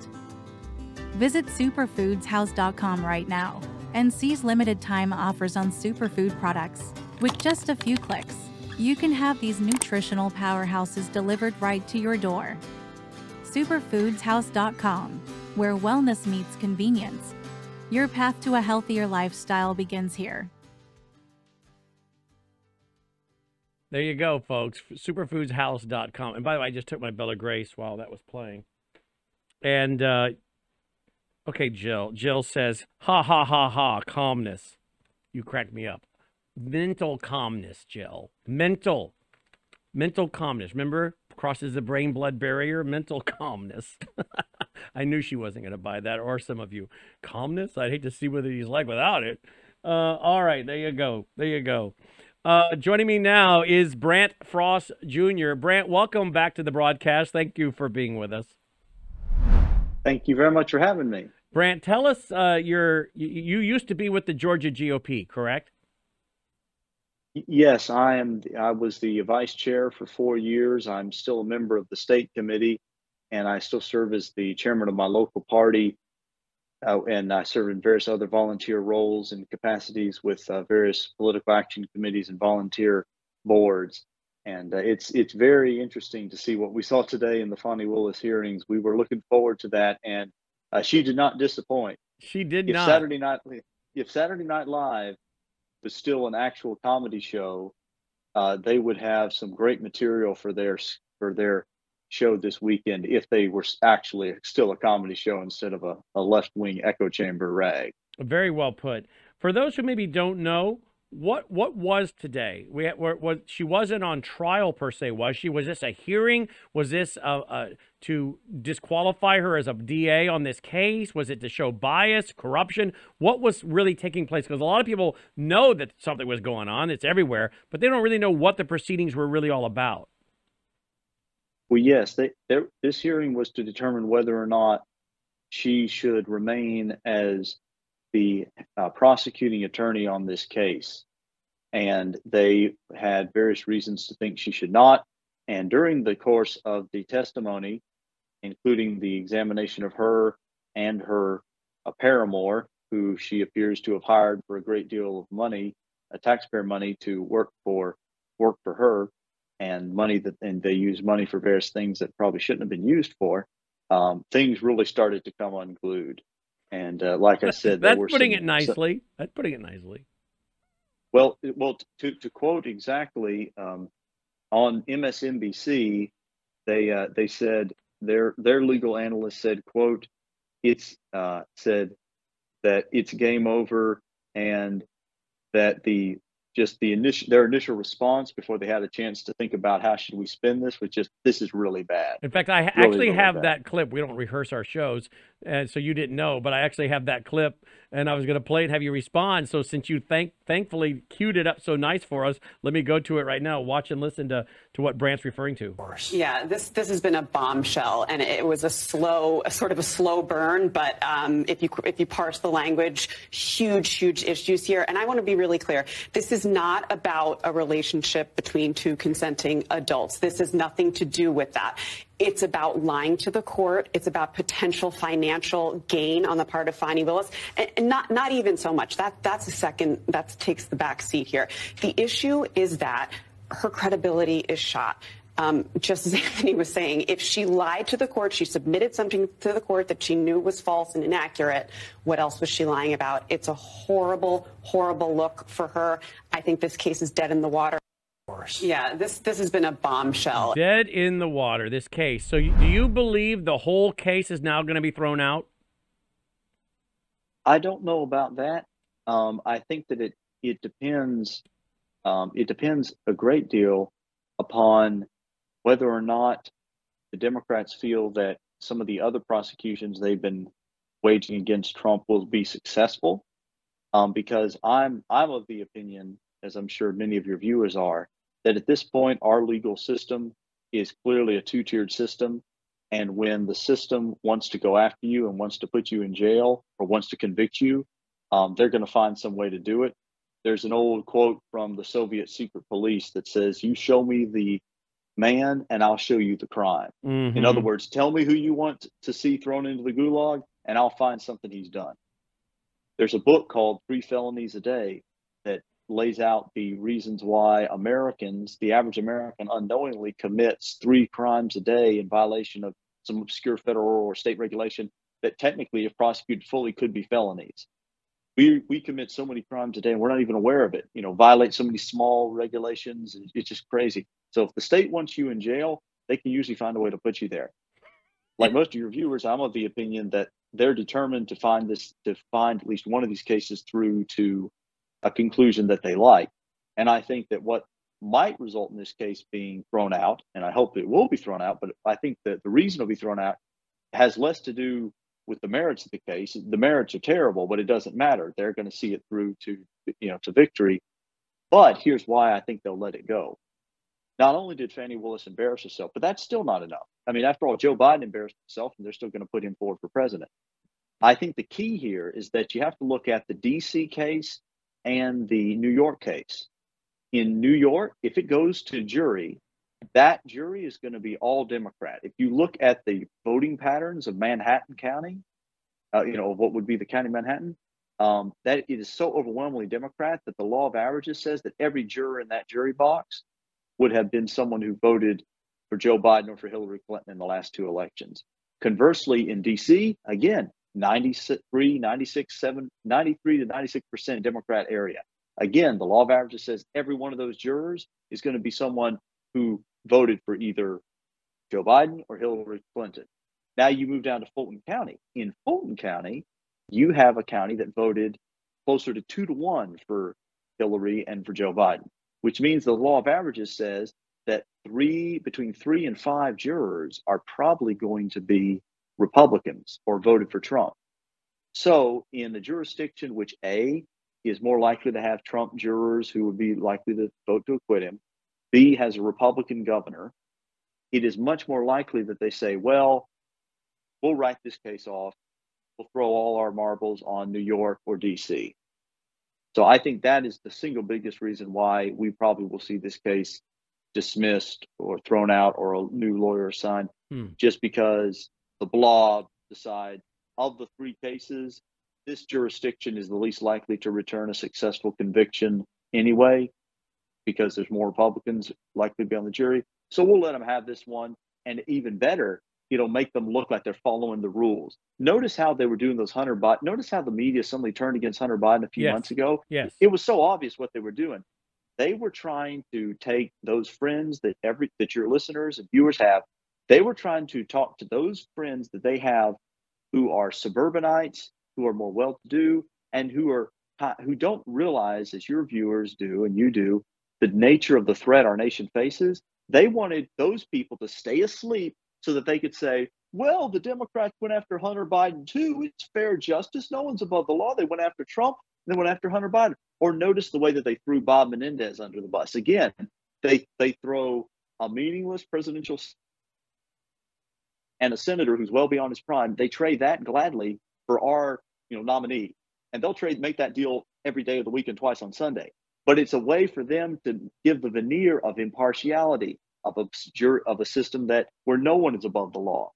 Visit superfoodshouse.com right now and seize limited time offers on superfood products. With just a few clicks, you can have these nutritional powerhouses delivered right to your door. Superfoodshouse.com, where wellness meets convenience. Your path to a healthier lifestyle begins here. There you go, folks. Superfoodshouse.com. And by the way, I just took my Bellagrace while that was playing. And, okay, Jill. Jill says, ha, ha, ha, ha, calmness. You cracked me up. Mental calmness, Jill. Mental calmness. Remember? Crosses the brain-blood barrier. Mental calmness. I knew she wasn't going to buy that, or some of you. Calmness? I'd hate to see what he's like without it. All right, there you go. There you go. Joining me now is Brant Frost Jr. Brant, welcome back to the broadcast. Thank you for being with us. Thank you very much for having me. Brant, tell us, you used to be with the Georgia GOP, correct? Yes, I was the vice chair for 4 years. I'm still a member of the state committee, and I still serve as the chairman of my local party. And I serve in various other volunteer roles and capacities with various political action committees and volunteer boards. And it's very interesting to see what we saw today in the Fani Willis hearings. We were looking forward to that, and she did not disappoint. She did not. If Saturday Night Live was still an actual comedy show, they would have some great material for their show this weekend if they were actually still a comedy show instead of a left-wing echo chamber rag. Very well put. For those who maybe don't know, what was today? She wasn't on trial per se, was she? Was this a hearing? Was this to disqualify her as a DA on this case? Was it to show bias, corruption? What was really taking place? Because a lot of people know that something was going on. It's everywhere, but they don't really know what the proceedings were really all about. Well, yes, this hearing was to determine whether or not she should remain as the prosecuting attorney on this case. And they had various reasons to think she should not. And during the course of the testimony, including the examination of her and her paramour, who she appears to have hired for a great deal of money, taxpayer money, to work for her, and they use money for various things that probably shouldn't have been used for, things really started to come unglued. And like I said, that's putting it nicely. Well, to quote exactly, on MSNBC, they said their legal analyst said, quote, that it's game over, and that their initial response before they had a chance to think about how should we spend this was just, this is really bad. In fact, I actually have that clip. We don't rehearse our shows, and so you didn't know, but I actually have that clip, and I was going to play it, have you respond. So since you thankfully queued it up so nice for us, let me go to it right now. Watch and listen to what Brant's referring to. Yeah, this has been a bombshell, and it was a sort of a slow burn. But if you parse the language, huge issues here. And I want to be really clear: this is not about a relationship between two consenting adults. This has nothing to do with that. It's about lying to the court. It's about potential financial gain on the part of Fani Willis, and not even so much. That takes the back seat here. The issue is that her credibility is shot. Just as Anthony was saying, if she lied to the court, she submitted something to the court that she knew was false and inaccurate, what else was she lying about? It's a horrible, horrible look for her. I think this case is dead in the water. Yeah, this has been a bombshell. Dead in the water, this case. So do you believe the whole case is now going to be thrown out? I don't know about that. I think that it depends. It depends a great deal upon whether or not the Democrats feel that some of the other prosecutions they've been waging against Trump will be successful, because I'm of the opinion, as I'm sure many of your viewers are, that at this point our legal system is clearly a two-tiered system, and when the system wants to go after you and wants to put you in jail or wants to convict you, they're going to find some way to do it. There's an old quote from the Soviet secret police that says, "You show me the man and I'll show you the crime." Mm-hmm. In other words, tell me who you want to see thrown into the gulag and I'll find something he's done. There's a book called 3 Felonies a Day that lays out the reasons why Americans, the average American, unknowingly commits 3 crimes a day in violation of some obscure federal or state regulation that technically, if prosecuted fully, could be felonies. We commit so many crimes a day and we're not even aware of it, violate so many small regulations. It's just crazy. So if the state wants you in jail, they can usually find a way to put you there. Like most of your viewers, I'm of the opinion that they're determined to find at least one of these cases through to a conclusion that they like. And I think that what might result in this case being thrown out, and I hope it will be thrown out, but I think that the reason it'll be thrown out has less to do with the merits of the case. The merits are terrible, but it doesn't matter. They're going to see it through to, to victory. But here's why I think they'll let it go. Not only did Fani Willis embarrass herself, but that's still not enough. I mean, after all, Joe Biden embarrassed himself, and they're still going to put him forward for president. I think the key here is that you have to look at the D.C. case and the New York case. In New York, if it goes to jury, that jury is going to be all Democrat. If you look at the voting patterns of Manhattan County, what would be the county of Manhattan, that it is so overwhelmingly Democrat that the law of averages says that every juror in that jury box would have been someone who voted for Joe Biden or for Hillary Clinton in the last 2 elections. Conversely, in D.C., again, 93 to 96% Democrat area. Again, the law of averages says every one of those jurors is going to be someone who voted for either Joe Biden or Hillary Clinton. Now you move down to Fulton County. In Fulton County, you have a county that voted closer to 2 to 1 for Hillary and for Joe Biden, which means the law of averages says that between three and five jurors are probably going to be Republicans or voted for Trump. So in the jurisdiction which A, is more likely to have Trump jurors who would be likely to vote to acquit him, B, has a Republican governor, it is much more likely that they say, well, we'll write this case off. We'll throw all our marbles on New York or D.C. So I think that is the single biggest reason why we probably will see this case dismissed or thrown out or a new lawyer assigned, just because the blob decide of the 3 cases, this jurisdiction is the least likely to return a successful conviction anyway, because there's more Republicans likely to be on the jury. So we'll let them have this one. And even better, make them look like they're following the rules. Notice how they were doing those Hunter Biden. Notice how the media suddenly turned against Hunter Biden a few months ago. Yes. It was so obvious what they were doing. They were trying to take those friends that your listeners and viewers have. They were trying to talk to those friends that they have who are suburbanites who are more well-to-do, and who don't realize, as your viewers do and you do, the nature of the threat our nation faces. They wanted those people to stay asleep so that they could say, well, the Democrats went after Hunter Biden too. It's fair justice. No one's above the law. They went after Trump, and they went after Hunter Biden. Or notice the way that they threw Bob Menendez under the bus. Again, they throw a meaningless presidential and a senator who's well beyond his prime. They trade that gladly for our nominee. And they'll make that deal every day of the week and twice on Sunday. But it's a way for them to give the veneer of impartiality, of a system that where no one is above the law.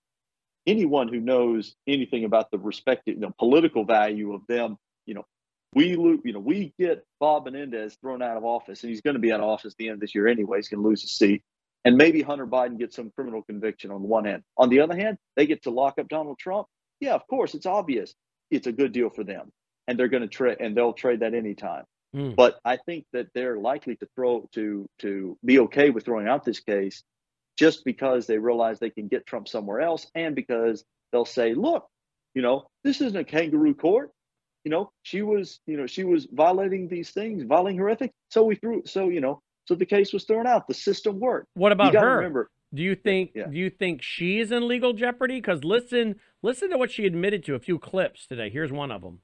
Anyone who knows anything about the respective political value of them, we get Bob Menendez thrown out of office, and he's going to be out of office at the end of this year anyway. He's going to lose his seat, and maybe Hunter Biden gets some criminal conviction on the one hand. On the other hand, they get to lock up Donald Trump. Yeah, of course, it's obvious. It's a good deal for them, and they're going to they'll trade that anytime. Mm. But I think that they're likely to be okay with throwing out this case, just because they realize they can get Trump somewhere else, and because they'll say, look, this isn't a kangaroo court. She was violating these things, violating her ethics. So the case was thrown out. The system worked. What about her? Remember, do you think she's in legal jeopardy? Because listen to what she admitted to, a few clips today. Here's one of them.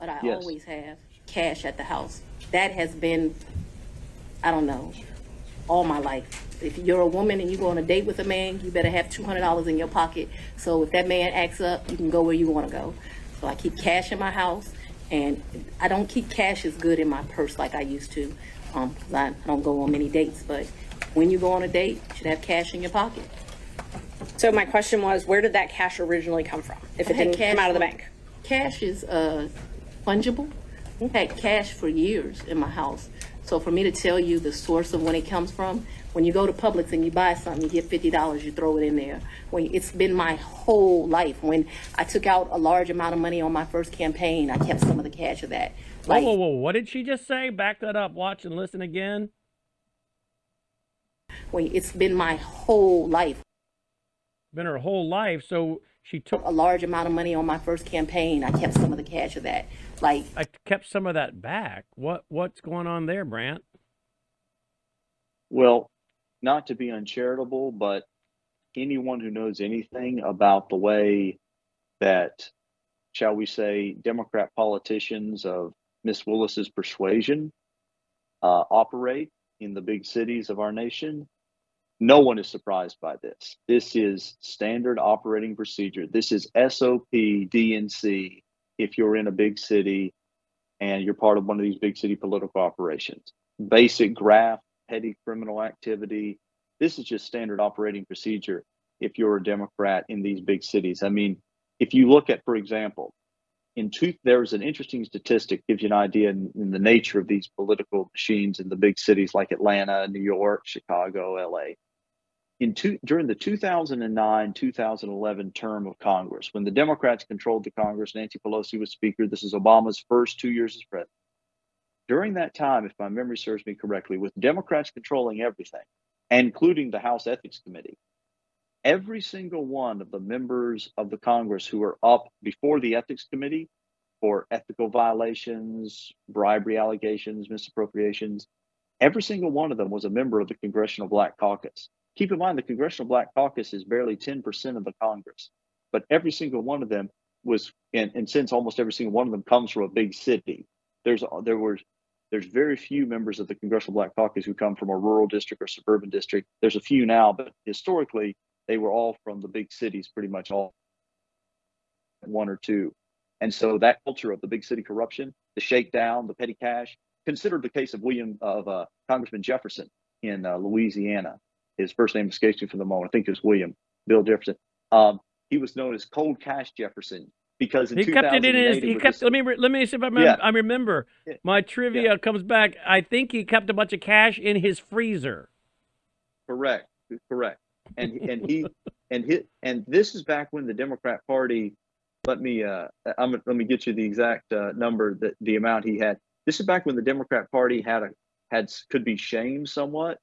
But I always have cash at the house. That has been, all my life. If you're a woman and you go on a date with a man, you better have $200 in your pocket. So if that man acts up, you can go where you want to go. So I keep cash in my house, and I don't keep cash as good in my purse like I used to. 'Cause I don't go on many dates, but when you go on a date, you should have cash in your pocket. So my question was, where did that cash originally come from? If it didn't come out of the bank? Cash is fungible. I've had cash for years in my house. So for me to tell you the source of when it comes from, when you go to Publix and you buy something, you get $50, you throw it in there. It's been my whole life. When I took out a large amount of money on my first campaign, I kept some of the cash of that. Whoa. What did she just say? Back that up. Watch and listen again. It's been my whole life. Been her whole life, so... She took a large amount of money on my first campaign. I kept some of the cash of that. I kept some of that back. What's going on there, Brant? Well, not to be uncharitable, but anyone who knows anything about the way that, shall we say, Democrat politicians of Miss Willis's persuasion operate in the big cities of our nation, no one is surprised by this. This is standard operating procedure. This is SOP DNC if you're in a big city and you're part of one of these big city political operations. Basic graft, petty criminal activity. This is just standard operating procedure if you're a Democrat in these big cities. I mean, if you look at, for example, there's an interesting statistic, gives you an idea in the nature of these political machines in the big cities like Atlanta, New York, Chicago, LA. During the 2009-2011 term of Congress, when the Democrats controlled the Congress, Nancy Pelosi was Speaker. This is Obama's first 2 years as president. During that time, if my memory serves me correctly, with Democrats controlling everything, including the House Ethics Committee, every single one of the members of the Congress who are up before the Ethics Committee for ethical violations, bribery allegations, misappropriations, every single one of them was a member of the Congressional Black Caucus. Keep in mind, the Congressional Black Caucus is barely 10% of the Congress, but every single one of them was, and since almost every single one of them comes from a big city, there's very few members of the Congressional Black Caucus who come from a rural district or suburban district. There's a few now, but historically, they were all from the big cities, pretty much all one or two. And so that culture of the big city corruption, the shakedown, the petty cash, considered the case of Congressman Jefferson in Louisiana. His first name escapes me for the moment. I think it was Bill Jefferson. He was known as Cold Cash Jefferson because in 2008 let me see if I remember. My trivia comes back. I think he kept a bunch of cash in his freezer. Correct. And this is back when the Democrat Party. Let me get you the exact number, that the amount he had. This is back when the Democrat Party could be shamed somewhat.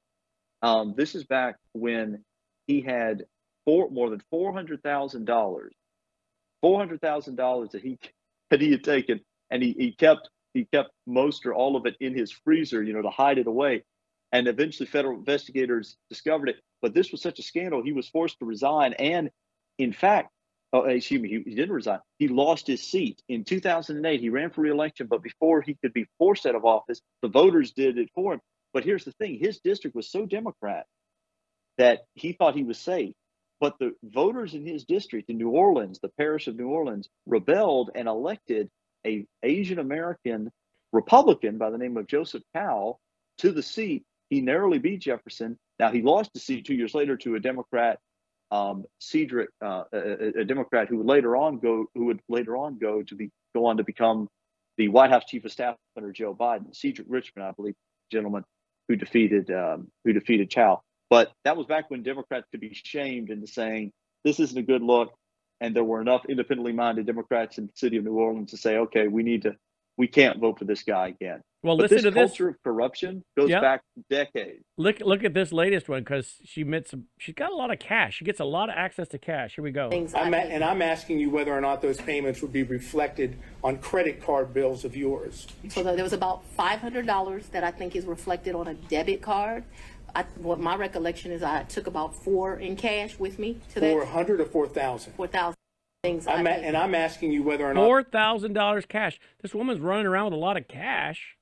This is back when he had more than $400,000 that he that he had taken, and he kept most or all of it in his freezer, to hide it away. And eventually federal investigators discovered it. But this was such a scandal, he was forced to resign. And in fact, he didn't resign. He lost his seat. In 2008, he ran for re-election, but before he could be forced out of office, the voters did it for him. But here's the thing. His district was so Democrat that he thought he was safe. But the voters in his district in New Orleans, the parish of New Orleans, rebelled and elected an Asian-American Republican by the name of Joseph Cowell to the seat. He narrowly beat Jefferson. Now, he lost the seat 2 years later to a Democrat, Cedric, a Democrat who would later on go on to become the White House Chief of Staff under Joe Biden, Cedric Richmond, I believe, gentleman who defeated Chao. But that was back when Democrats could be shamed into saying this isn't a good look, and there were enough independently minded Democrats in the city of New Orleans to say, okay, we can't vote for this guy again. Well, but this culture of corruption goes back decades. Look at this latest one, because she's got a lot of cash. She gets a lot of access to cash. Here we go. I'm asking you whether or not those payments would be reflected on credit card bills of yours. So there was about $500 that I think is reflected on a debit card. What my recollection is, I took about $400 in cash with me to that. $400 or 4,000? 4,000. I'm asking you whether or not $4,000 cash. This woman's running around with a lot of cash.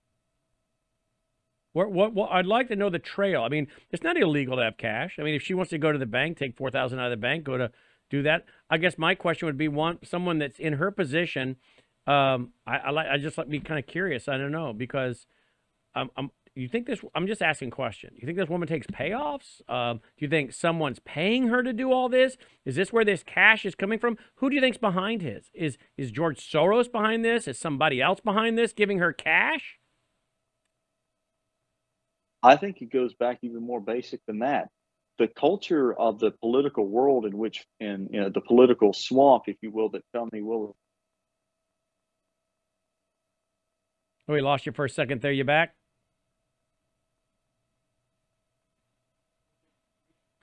What? I'd like to know the trail. I mean, it's not illegal to have cash. I mean, if she wants to go to the bank, take $4,000 out of the bank, do that. I guess my question would be someone that's in her position. I just like be kind of curious. I don't know, because you think this? I'm just asking a question. You think this woman takes payoffs? Do you think someone's paying her to do all this? Is this where this cash is coming from? Who do you think's behind his? Is George Soros behind this? Is somebody else behind this giving her cash? I think it goes back even more basic than that. The culture of the political world in which, the political swamp, if you will, that Fani Willis. Oh, we lost you for a second there. You back?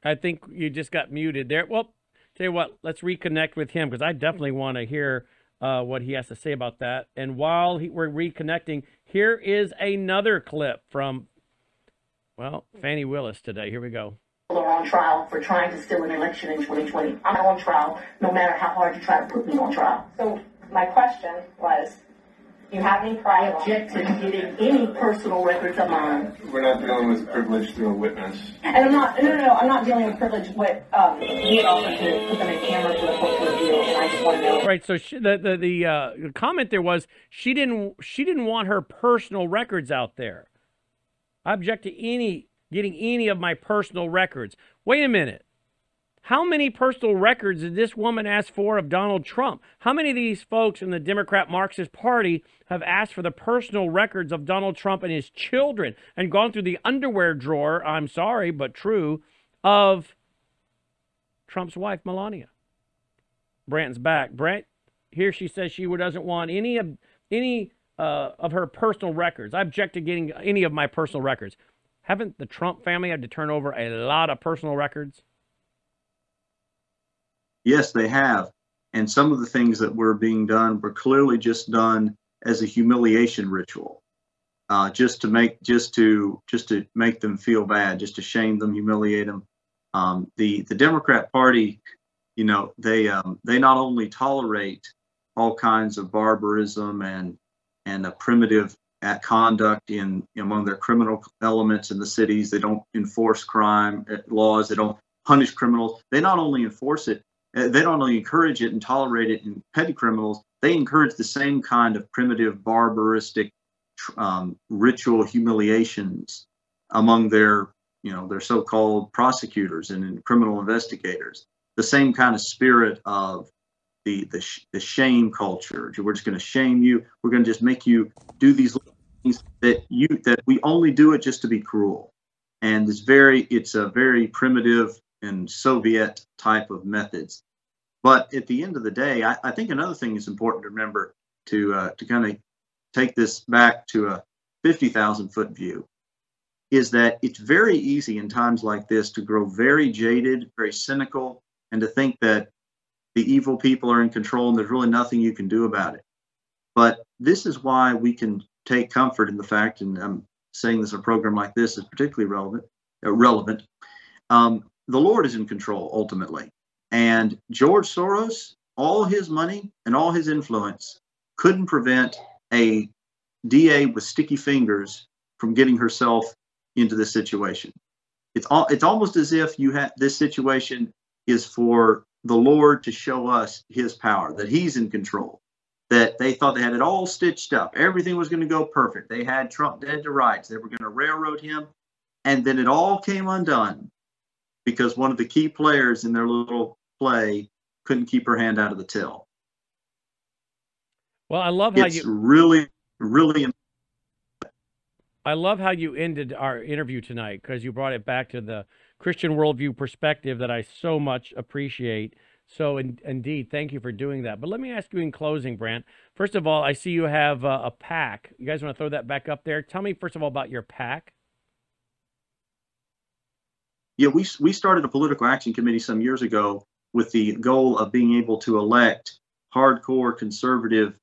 I think you just got muted there. Well, tell you what, let's reconnect with him, because I definitely want to hear what he has to say about that. And while we're reconnecting, here is another clip from, Fani Willis today. Here we go. Are on trial for trying to steal an election in 2020. I'm on trial, no matter how hard you try to put me on trial. So my question was, you have any prior objected to getting any personal records of mine? We're not dealing with privilege through a witness. And I'm not dealing with privilege. What you had offered to put them in camera for the court to review, and I just want to know. Right. So the comment there was she didn't want her personal records out there. I object to getting any of my personal records. Wait a minute. How many personal records did this woman ask for of Donald Trump? How many of these folks in the Democrat Marxist Party have asked for the personal records of Donald Trump and his children and gone through the underwear drawer, I'm sorry, but true, of Trump's wife, Melania? Brant's back. Brant, here she says she doesn't want any of her personal records. I object to getting any of my personal records. Haven't the Trump family had to turn over a lot of personal records? Yes, they have. And some of the things that were being done were clearly just done as a humiliation ritual, just to make them feel bad, just to shame them, humiliate them. The Democrat Party, they not only tolerate all kinds of barbarism and a primitive conduct among their criminal elements in the cities. They don't enforce crime laws. They don't punish criminals. They not only enforce it, they don't only encourage it and tolerate it in petty criminals, they encourage the same kind of primitive, barbaristic ritual humiliations among their so-called prosecutors and criminal investigators. The same kind of spirit of the shame culture. We're just going to shame you. We're going to just make you do these little things that we only do it just to be cruel. And it's a very primitive and Soviet type of methods. But at the end of the day, I think another thing is important to remember to kind of take this back to a 50,000 foot view is that it's very easy in times like this to grow very jaded, very cynical, and to think that the evil people are in control and there's really nothing you can do about it. But this is why we can take comfort in the fact, and I'm saying this in a program like this is particularly relevant. The Lord is in control ultimately. And George Soros, all his money and all his influence couldn't prevent a DA with sticky fingers from getting herself into this situation. It's almost as if you had this situation is for the Lord to show us his power, that he's in control, that they thought they had it all stitched up. Everything was going to go perfect. They had Trump dead to rights. They were going to railroad him. And then it all came undone because one of the key players in their little play couldn't keep her hand out of the till. Well, I love how it's really, really important. I love how you ended our interview tonight, because you brought it back to the Christian worldview perspective that I so much appreciate. So indeed, thank you for doing that. But let me ask you in closing, Brant. First of all, I see you have a pack. You guys want to throw that back up there? Tell me, first of all, about your pack. Yeah, we started a political action committee some years ago with the goal of being able to elect hardcore conservative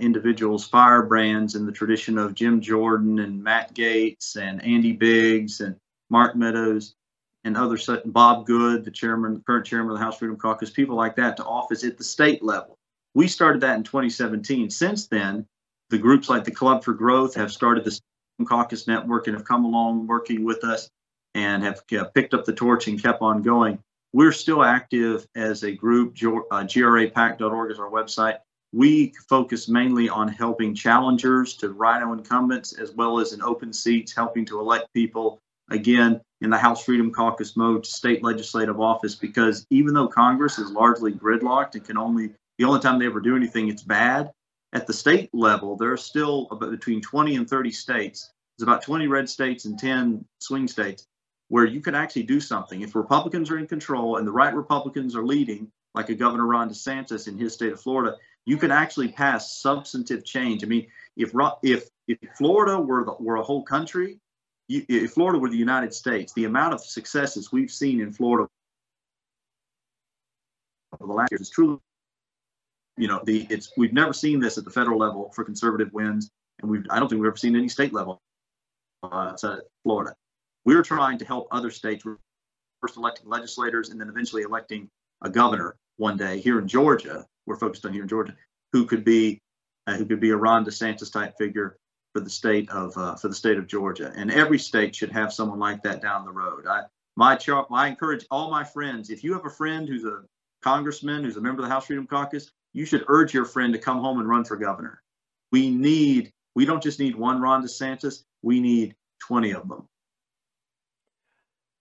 individuals, firebrands in the tradition of Jim Jordan and Matt Gaetz and Andy Biggs and Mark Meadows and others, Bob Good, the chairman, current chairman of the House Freedom Caucus, people like that, to office at the state level. We started that in 2017. Since then, the groups like the Club for Growth have started the State Freedom Caucus Network and have come along working with us and have picked up the torch and kept on going. We're still active as a group. GRAPAC.org is our website. We focus mainly on helping challengers to rhino incumbents, as well as in open seats, helping to elect people, again, in the House Freedom Caucus mode to state legislative office, because even though Congress is largely gridlocked and can only, the only time they ever do anything, it's bad. At the state level, there are still about between 20 and 30 states. There's about 20 red states and 10 swing states where you can actually do something. If Republicans are in control and the right Republicans are leading, like a Governor Ron DeSantis in his state of Florida, you could actually pass substantive change. I mean, if Florida were a whole country, if Florida were the United States, the amount of successes we've seen in Florida over the last years is truly, we've never seen this at the federal level for conservative wins, and I don't think we've ever seen any state level outside of Florida. We're trying to help other states, first electing legislators and then eventually electing a governor one day here in Georgia. We're focused on here in Georgia, who could be a Ron DeSantis type figure for the state of Georgia. And every state should have someone like that down the road. I encourage all my friends, if you have a friend who's a congressman, who's a member of the House Freedom Caucus, you should urge your friend to come home and run for governor. We don't just need one Ron DeSantis, we need 20 of them.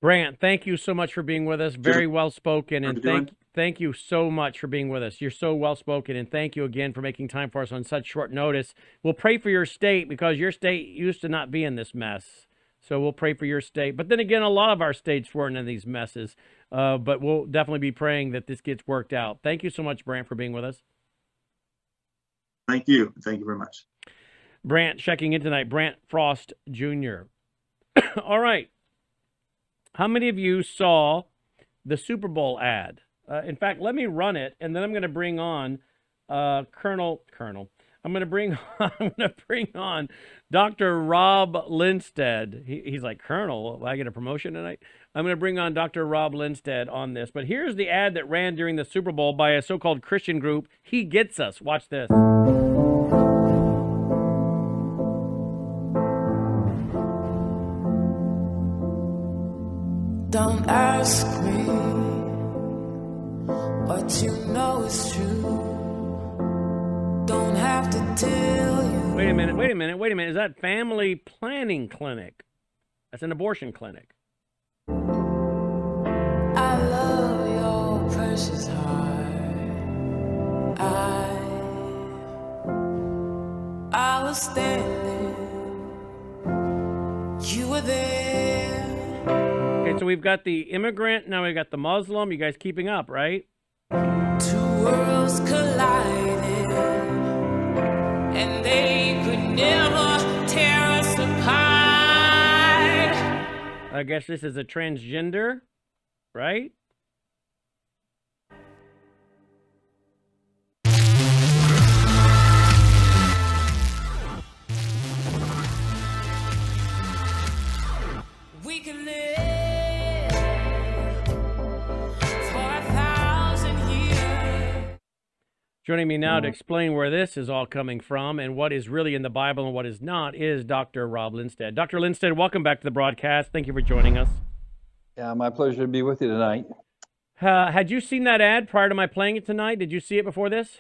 Brant, thank you so much for being with us. Very well spoken, and thank you so much for being with us. You're so well spoken, and thank you again for making time for us on such short notice. We'll pray for your state, because your state used to not be in this mess. So we'll pray for your state. But then again, a lot of our states weren't in these messes. But we'll definitely be praying that this gets worked out. Thank you so much, Brant, for being with us. Thank you. Thank you very much. Brant checking in tonight. Brant Frost Jr. All right. How many of you saw the Super Bowl ad? In fact, let me run it, and then I'm going to bring on Colonel. I'm going to bring on Dr. Rob Lindstedt. He's like, Colonel, will I get a promotion tonight? I'm going to bring on Dr. Rob Lindstedt on this. But here's the ad that ran during the Super Bowl by a so-called Christian group, He Gets Us. Watch this. Don't ask me what you know is true. Don't have to tell you. Wait a minute. Is that family planning clinic? That's an abortion clinic. I love your precious heart. I was standing. You were there. So we've got the immigrant, now we've got the Muslim. You guys keeping up, right? Two worlds collided, and they could never tear us apart. I guess this is a transgender, right? Joining me now to explain where this is all coming from and what is really in the Bible and what is not is Dr. Rob Lindstedt. Dr. Lindstedt, welcome back to the broadcast. Thank you for joining us. Yeah, my pleasure to be with you tonight. Had you seen that ad prior to my playing it tonight? Did you see it before this?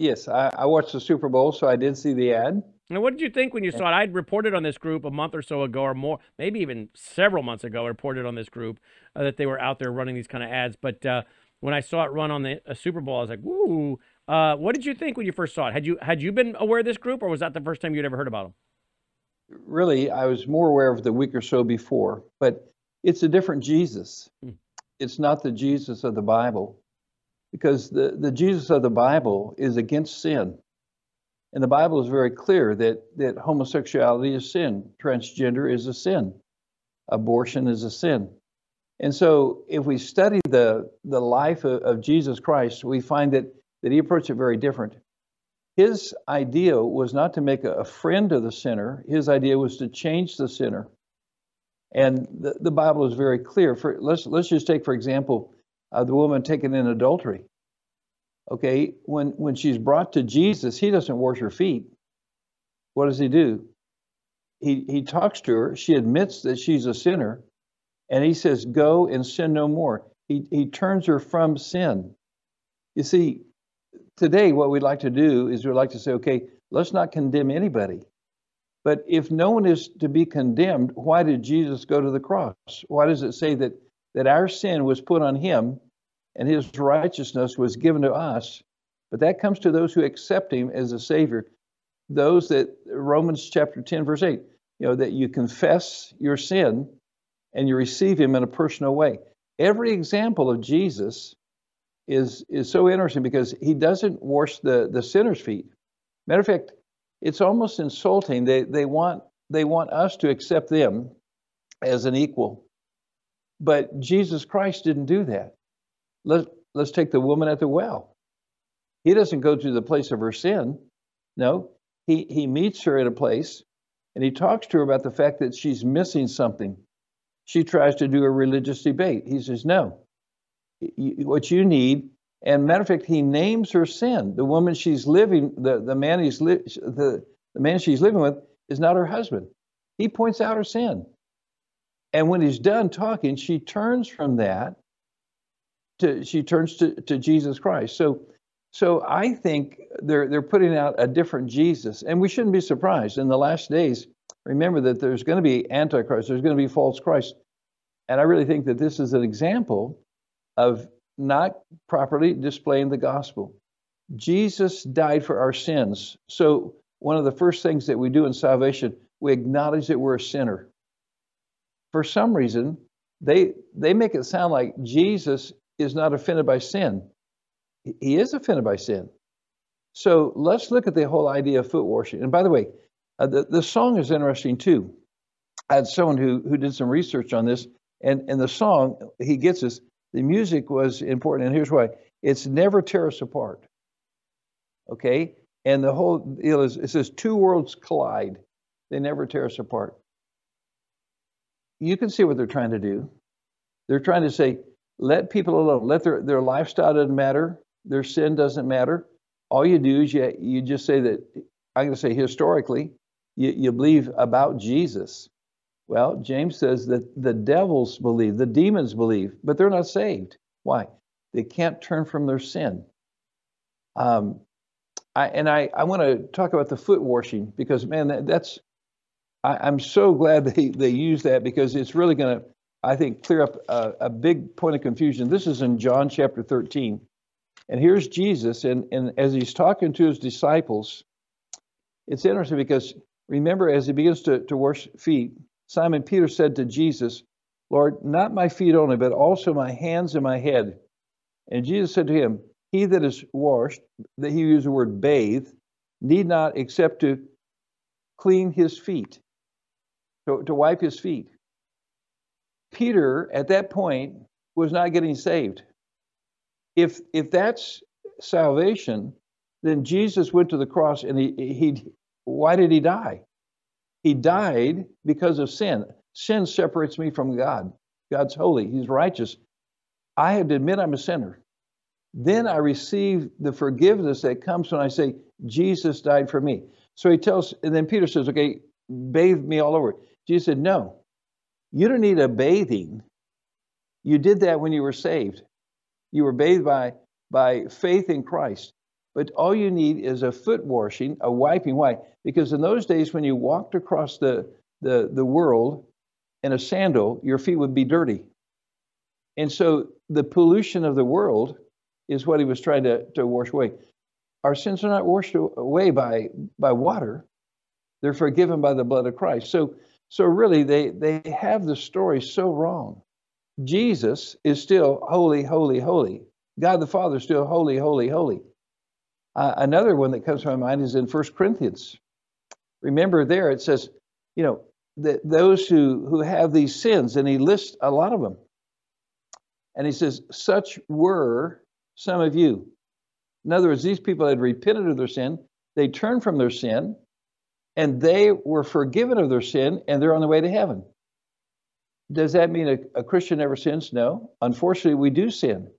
Yes, I watched the Super Bowl, so I did see the ad. And what did you think when you saw it? I'd reported on this group a month or so ago or more, maybe even several months ago, I reported on this group that they were out there running these kind of ads. But when I saw it run on the Super Bowl, I was like, woo. What did you think when you first saw it? Had you been aware of this group, or was that the first time you'd ever heard about them? Really, I was more aware of the week or so before, but it's a different Jesus. It's not the Jesus of the Bible, because the Jesus of the Bible is against sin. And the Bible is very clear that homosexuality is sin, transgender is a sin, abortion is a sin. And so if we study the life of Jesus Christ, we find that he approached it very different. His idea was not to make a friend of the sinner. His idea was to change the sinner. And the Bible is very clear. Let's just take, for example, the woman taken in adultery. Okay, when she's brought to Jesus, he doesn't wash her feet. What does he do? He talks to her. She admits that she's a sinner. And he says, go and sin no more. He turns her from sin. You see, today what we'd like to do is we'd like to say, okay, let's not condemn anybody. But if no one is to be condemned, why did Jesus go to the cross? Why does it say that our sin was put on him and his righteousness was given to us? But that comes to those who accept him as a savior. Those that Romans chapter 10, verse 8, that you confess your sin and you receive him in a personal way. Every example of Jesus is so interesting because he doesn't wash the sinner's feet. Matter of fact, it's almost insulting. They want us to accept them as an equal. But Jesus Christ didn't do that. Let's take the woman at the well. He doesn't go to the place of her sin. No, he meets her at a place and he talks to her about the fact that she's missing something. She tries to do a religious debate. He says, no, what you need. And matter of fact, he names her sin. The woman she's living, the man she's living with is not her husband. He points out her sin. And when he's done talking, she turns from that. She turns to Jesus Christ. So I think they're putting out a different Jesus, and we shouldn't be surprised. In the last days, remember that there's going to be Antichrist, there's going to be false Christ, and I really think that this is an example of not properly displaying the gospel. Jesus died for our sins. So one of the first things that we do in salvation, we acknowledge that we're a sinner. For some reason, they make it sound like Jesus is not offended by sin. He is offended by sin. So let's look at the whole idea of foot washing. And by the way, the song is interesting too. I had someone who did some research on this, and the song, He Gets Us, the music was important, and here's why. It's Never Tear Us Apart, okay? And the whole deal is, it says, two worlds collide. They never tear us apart. You can see what they're trying to do. They're trying to say, let people alone. Let their lifestyle doesn't matter. Their sin doesn't matter. All you do is you just say that, I'm going to say historically, you believe about Jesus. Well, James says that the devils believe, the demons believe, but they're not saved. Why? They can't turn from their sin. I want to talk about the foot washing because, man, I'm so glad they use that because it's really going to, I think, clear up a big point of confusion. This is in John chapter 13. And here's Jesus. And as he's talking to his disciples, it's interesting because remember, as he begins to wash feet, Simon Peter said to Jesus, Lord, not my feet only, but also my hands and my head. And Jesus said to him, he that is washed, that he used the word bathe, need not except to clean his feet, to wipe his feet. Peter, at that point, was not getting saved. If that's salvation, then Jesus went to the cross, and why did he die? He died because of sin. Sin separates me from God. God's holy. He's righteous. I have to admit I'm a sinner. Then I receive the forgiveness that comes when I say, Jesus died for me. So he tells, and then Peter says, okay, bathe me all over. Jesus said, no, you don't need a bathing. You did that when you were saved. You were bathed by faith in Christ. But all you need is a foot washing, a wiping. Why? Because in those days when you walked across the world in a sandal, your feet would be dirty. And so the pollution of the world is what he was trying to wash away. Our sins are not washed away by water. They're forgiven by the blood of Christ. So really, they have the story so wrong. Jesus is still holy, holy, holy. God the Father is still holy, holy, holy. Another one that comes to my mind is in 1 Corinthians. Remember there, it says, you know, that those who have these sins, and he lists a lot of them. And he says, such were some of you. In other words, these people had repented of their sin. They turned from their sin, and they were forgiven of their sin, and they're on the way to heaven. Does that mean a Christian never sins? No. Unfortunately, we do sin.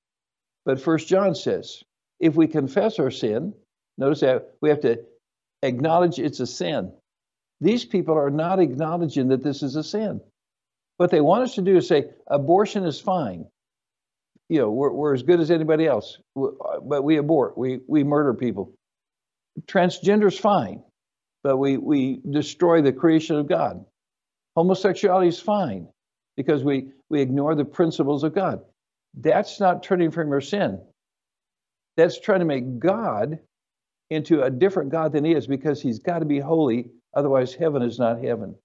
But 1 John says, if we confess our sin, notice that we have to acknowledge it's a sin. These people are not acknowledging that this is a sin. What they want us to do is say, abortion is fine. You know, we're as good as anybody else, but we abort, we murder people. Transgender's fine, but we destroy the creation of God. Homosexuality is fine because we ignore the principles of God. That's not turning from your sin. That's trying to make God into a different God than he is, because he's got to be holy. Otherwise, heaven is not heaven.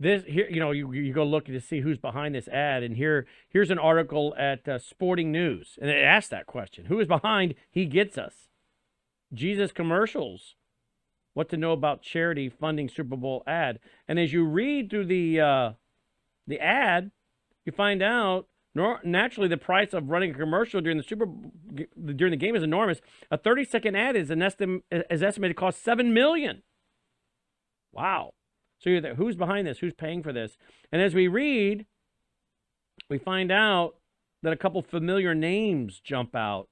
This here, you know, you go look to see who's behind this ad, and here's an article at Sporting News, and it asked that question: who is behind He Gets Us? Jesus commercials. What to know about charity funding Super Bowl ad? And as you read through the ad, you find out. Naturally, the price of running a commercial during the game is enormous. A 30-second ad is estimated to cost $7 million. Wow. So you're there, who's behind this? Who's paying for this? And as we read, we find out that a couple familiar names jump out.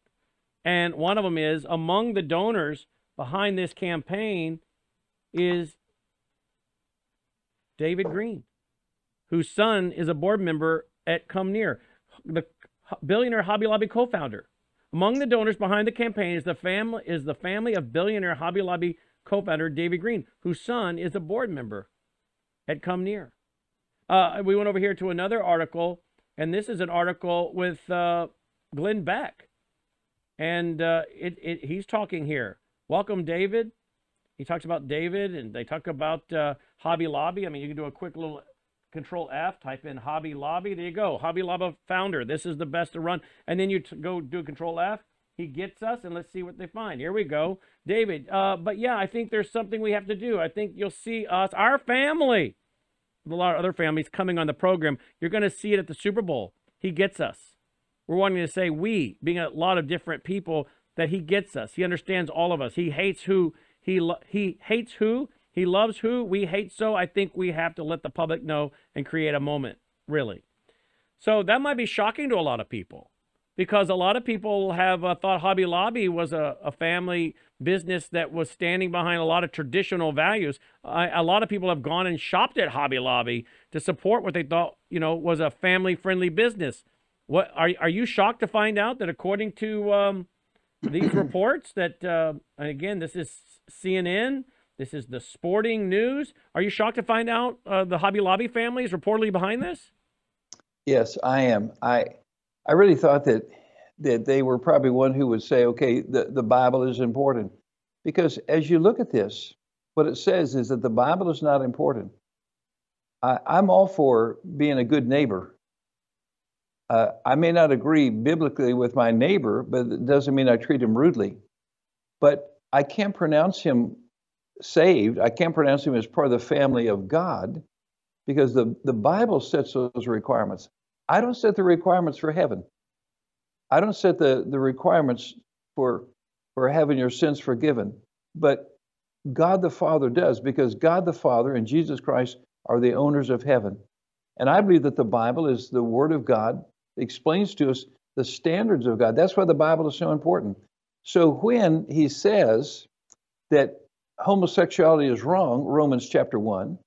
And one of them is, among the donors behind this campaign is David Green, whose son is a board member at Come Near. The billionaire Hobby Lobby co-founder. Among the donors behind the campaign is the family of billionaire Hobby Lobby co-founder David Green, whose son is a board member at Come Near. We went over here to another article, and this is an article with Glenn Beck, and he's talking here. Welcome, David. He talks about David, and they talk about Hobby Lobby. I mean, you can do a quick little Control F, type in Hobby Lobby. There you go. Hobby Lobby founder. This is the best to run. And then you go do Control F. He Gets Us, and let's see what they find. Here we go. David, but yeah, I think there's something we have to do. I think you'll see us, our family, a lot of other families coming on the program. You're going to see it at the Super Bowl. He gets us. We're wanting to say we, being a lot of different people, that he gets us. He understands all of us. He hates who. He hates who. He loves who we hate, so I think we have to let the public know and create a moment, really. So that might be shocking to a lot of people, because a lot of people have thought Hobby Lobby was a family business that was standing behind a lot of traditional values. A lot of people have gone and shopped at Hobby Lobby to support what they thought, you know, was a family-friendly business. What are you shocked to find out that according to these reports that, and again, this is CNN, this is the Sporting News. Are you shocked to find out the Hobby Lobby family is reportedly behind this? Yes, I am. I really thought that they were probably one who would say, okay, the Bible is important. Because as you look at this, what it says is that the Bible is not important. I'm all for being a good neighbor. I may not agree biblically with my neighbor, but it doesn't mean I treat him rudely. But I can't pronounce him saved. I can't pronounce him as part of the family of God, because the Bible sets those requirements. I don't set the requirements for heaven. I don't set the requirements for having your sins forgiven, but God the Father does, because God the Father and Jesus Christ are the owners of heaven. And I believe that the Bible is the Word of God. It explains to us the standards of God. That's why the Bible is so important. So when he says that homosexuality is wrong, Romans chapter 1,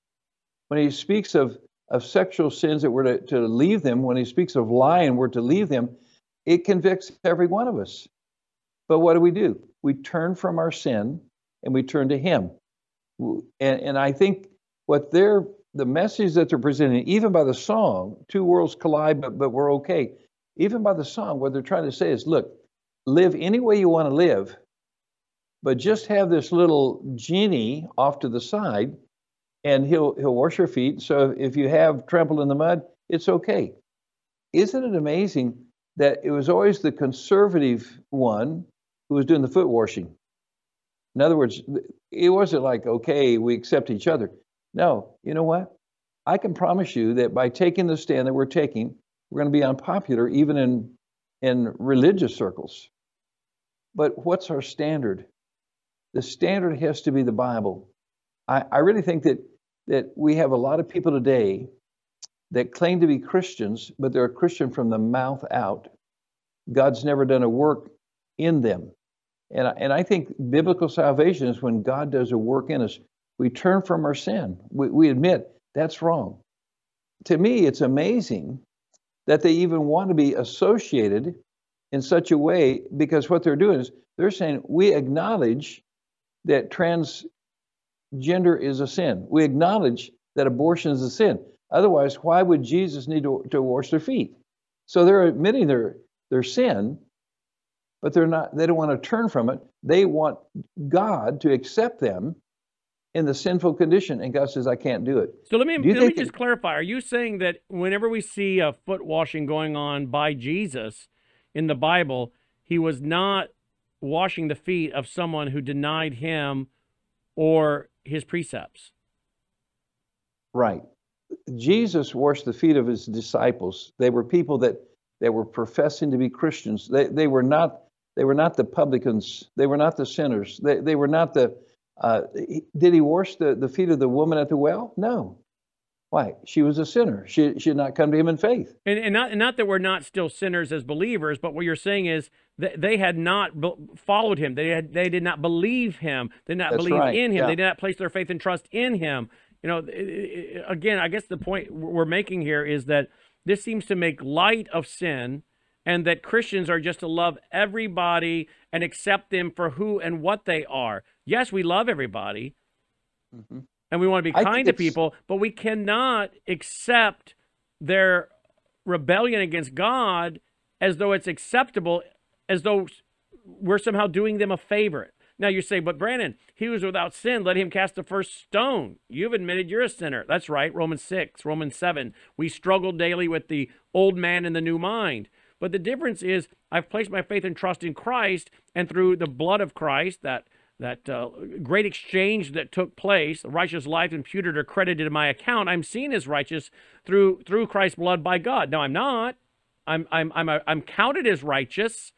when he speaks of sexual sins that we're to leave them, when he speaks of lying, we're to leave them, it convicts every one of us. But what do? We turn from our sin and we turn to him. And I think what the message that they're presenting, even by the song, two worlds collide, but we're okay. Even by the song, what they're trying to say is, look, live any way you want to live, but just have this little genie off to the side, and he'll wash your feet. So if you have trampled in the mud, it's okay. Isn't it amazing that it was always the conservative one who was doing the foot washing? In other words, it wasn't like, okay, we accept each other. No, you know what? I can promise you that by taking the stand that we're taking, we're going to be unpopular even in religious circles. But what's our standard? The standard has to be the Bible. I really think that we have a lot of people today that claim to be Christians, but they're a Christian from the mouth out. God's never done a work in them. And I think biblical salvation is when God does a work in us. We turn from our sin. We admit that's wrong. To me, it's amazing that they even want to be associated in such a way, because what they're doing is they're saying, we acknowledge that transgender is a sin. We acknowledge that abortion is a sin. Otherwise, why would Jesus need to wash their feet? So they're admitting their sin, but they don't want to turn from it. They want God to accept them in the sinful condition, and God says, I can't do it. So let me just clarify. Are you saying that whenever we see a foot washing going on by Jesus in the Bible, he was not washing the feet of someone who denied him or his precepts? Right. Jesus washed the feet of his disciples. They were people that were professing to be Christians. They were not the publicans. They were not the sinners. They were not the... did he wash the feet of the woman at the well? No. Why? She was a sinner. She had not come to him in faith. And not that we're not still sinners as believers, but what you're saying is that they had not followed him. They did not believe him. They did not That's believe right. in him. Yeah. They did not place their faith and trust in him. You know, again, I guess the point we're making here is that this seems to make light of sin, and that Christians are just to love everybody and accept them for who and what they are. Yes, we love everybody, mm-hmm. and we want to be kind to people, but we cannot accept their rebellion against God as though it's acceptable, as though we're somehow doing them a favor. Now you say, but Brannon, he was without sin. Let him cast the first stone. You've admitted you're a sinner. That's right, Romans 6, Romans 7. We struggle daily with the old man and the new mind. But the difference is I've placed my faith and trust in Christ, and through the blood of Christ, that great exchange that took place, the righteous life imputed or credited to my account, I'm seen as righteous through Christ's blood by God. Now I'm not. I'm counted as righteous,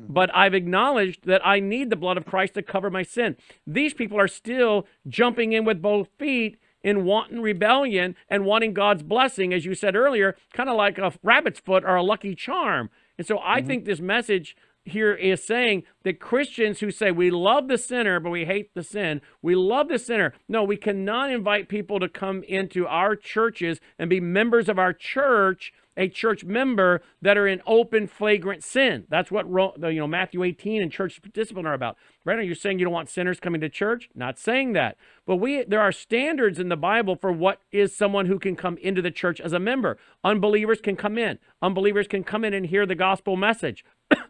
but I've acknowledged that I need the blood of Christ to cover my sin. These people are still jumping in with both feet in wanton rebellion and wanting God's blessing, as you said earlier, kind of like a rabbit's foot or a lucky charm. And so I think this message here is saying that Christians who say we love the sinner, but we hate the sin, we love the sinner. No, we cannot invite people to come into our churches and be members of our church, a church member that are in open, flagrant sin. That's what Matthew 18 and church discipline are about. Brandon, you're saying you don't want sinners coming to church? Not saying that. But there are standards in the Bible for what is someone who can come into the church as a member. Unbelievers can come in. Unbelievers can come in and hear the gospel message.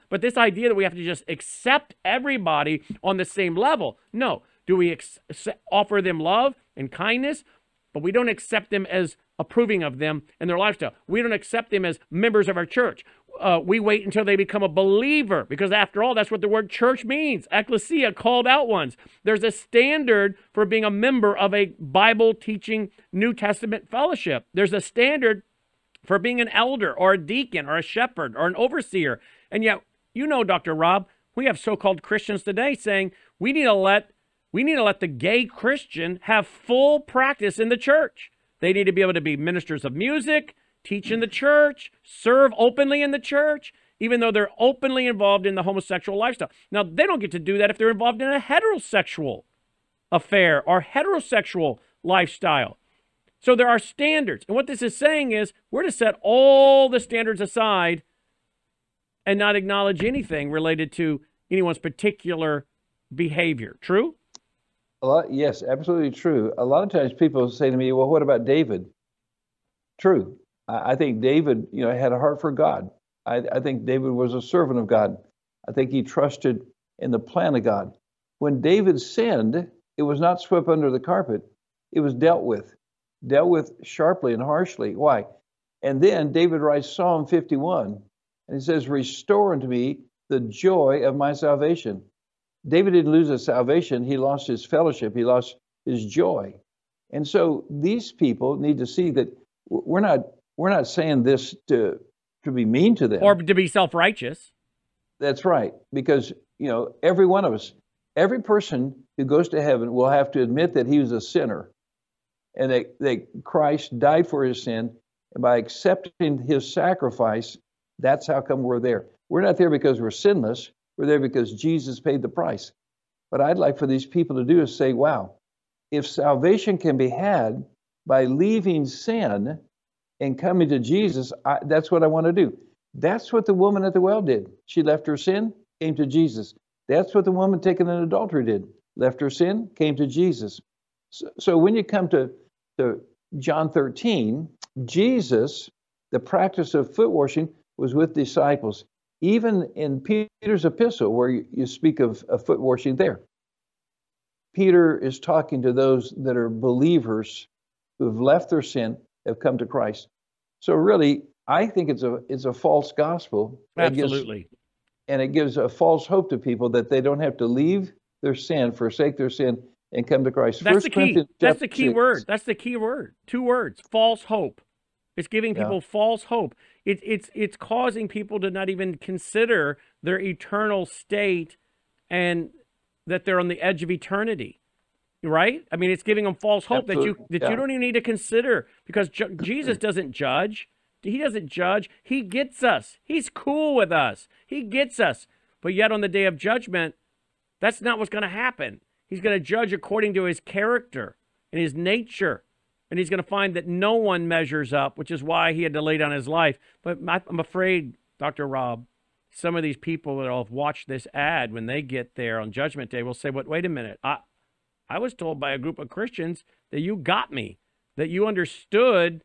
But this idea that we have to just accept everybody on the same level. No. Do we offer them love and kindness? But we don't accept them as approving of them and their lifestyle. We don't accept them as members of our church. We wait until they become a believer, because after all, that's what the word church means. Ecclesia, called out ones. There's a standard for being a member of a Bible-teaching New Testament fellowship. There's a standard for being an elder or a deacon or a shepherd or an overseer. And yet, Dr. Rob, we have so-called Christians today saying we need to let the gay Christian have full practice in the church. They need to be able to be ministers of music, teach in the church, serve openly in the church. even though they're openly involved in the homosexual lifestyle. Now, they don't get to do that if they're involved in a heterosexual affair or heterosexual lifestyle. So there are standards. And what this is saying is we're to set all the standards aside and not acknowledge anything related to anyone's particular behavior. True? Yes, absolutely true. A lot of times people say to me, well, what about David? True. I think David, had a heart for God. I think David was a servant of God. I think he trusted in the plan of God. When David sinned, it was not swept under the carpet. It was dealt with sharply and harshly. Why? And then David writes Psalm 51, and he says, restore unto me the joy of my salvation. David didn't lose his salvation. He lost his fellowship. He lost his joy. And so these people need to see that we're not saying this to be mean to them. Or to be self-righteous. That's right. Because, every one of us, every person who goes to heaven will have to admit that he was a sinner and that Christ died for his sin. And by accepting his sacrifice, that's how come we're there. We're not there because we're sinless. We're there because Jesus paid the price. What I'd like for these people to do is say, wow, if salvation can be had by leaving sin and coming to Jesus, that's what I want to do. That's what the woman at the well did. She left her sin, came to Jesus. That's what the woman taken in adultery did. Left her sin, came to Jesus. So when you come to John 13, Jesus, the practice of foot washing was with disciples. Even in Peter's epistle, where you speak of foot washing there, Peter is talking to those that are believers who have left their sin, have come to Christ. So really, I think it's a false gospel. Absolutely. And it gives a false hope to people that they don't have to leave their sin, forsake their sin, and come to Christ. That's the key. That's the key word. That's the key word. Two words. False hope. It's giving people false hope. It's causing people to not even consider their eternal state and that they're on the edge of eternity, right? I mean, it's giving them false hope. Absolutely. that you don't even need to consider because Jesus doesn't judge. He doesn't judge. He gets us. He's cool with us. He gets us. But yet on the day of judgment, that's not what's going to happen. He's going to judge according to his character and his nature. And he's going to find that no one measures up, which is why he had to lay down his life. But I'm afraid, Dr. Rob, some of these people that will have watched this ad, when they get there on Judgment Day, will say, "But wait a minute, I was told by a group of Christians that you got me, that you understood,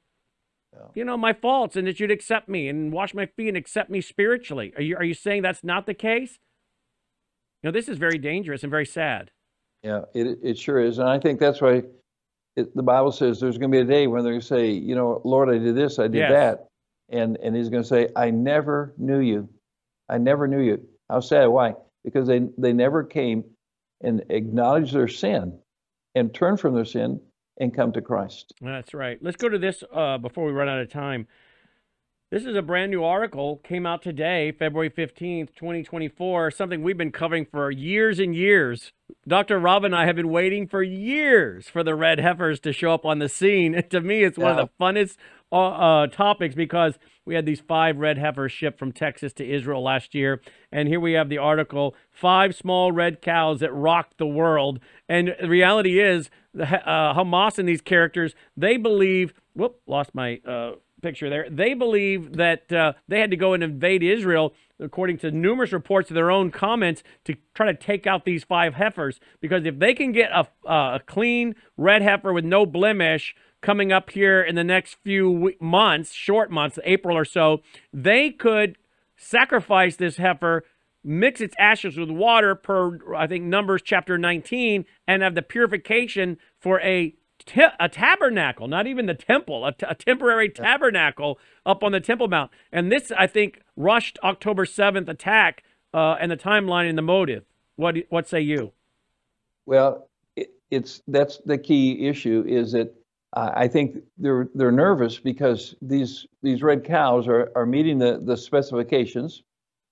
my faults, and that you'd accept me and wash my feet and accept me spiritually. Are you saying that's not the case?" This is very dangerous and very sad. Yeah, it sure is. And I think that's why... the Bible says there's going to be a day when they're going to say, Lord, I did this, I did that. And he's going to say, I never knew you. I never knew you. How sad. Why? Because they never came and acknowledged their sin and turned from their sin and come to Christ. That's right. Let's go to this before we run out of time. This is a brand new article, came out today, February 15th, 2024, something we've been covering for years and years. Dr. Rob and I have been waiting for years for the red heifers to show up on the scene. And to me, it's one of the funnest topics because we had these 5 red heifers shipped from Texas to Israel last year. And here we have the article, 5 small red cows that rocked the world. And the reality is Hamas and these characters, they believe, lost my... picture there. They believe that they had to go and invade Israel, according to numerous reports of their own comments, to try to take out these 5 heifers. Because if they can get a clean red heifer with no blemish coming up here in the next few short months, April or so, they could sacrifice this heifer, mix its ashes with water per, I think, Numbers chapter 19, and have the purification for a tabernacle, not even the temple, a temporary tabernacle up on the Temple Mount. And this, I think, rushed October 7th attack and the timeline and the motive. What say you? Well, that's the key issue is that I think they're nervous because these red cows are meeting the specifications.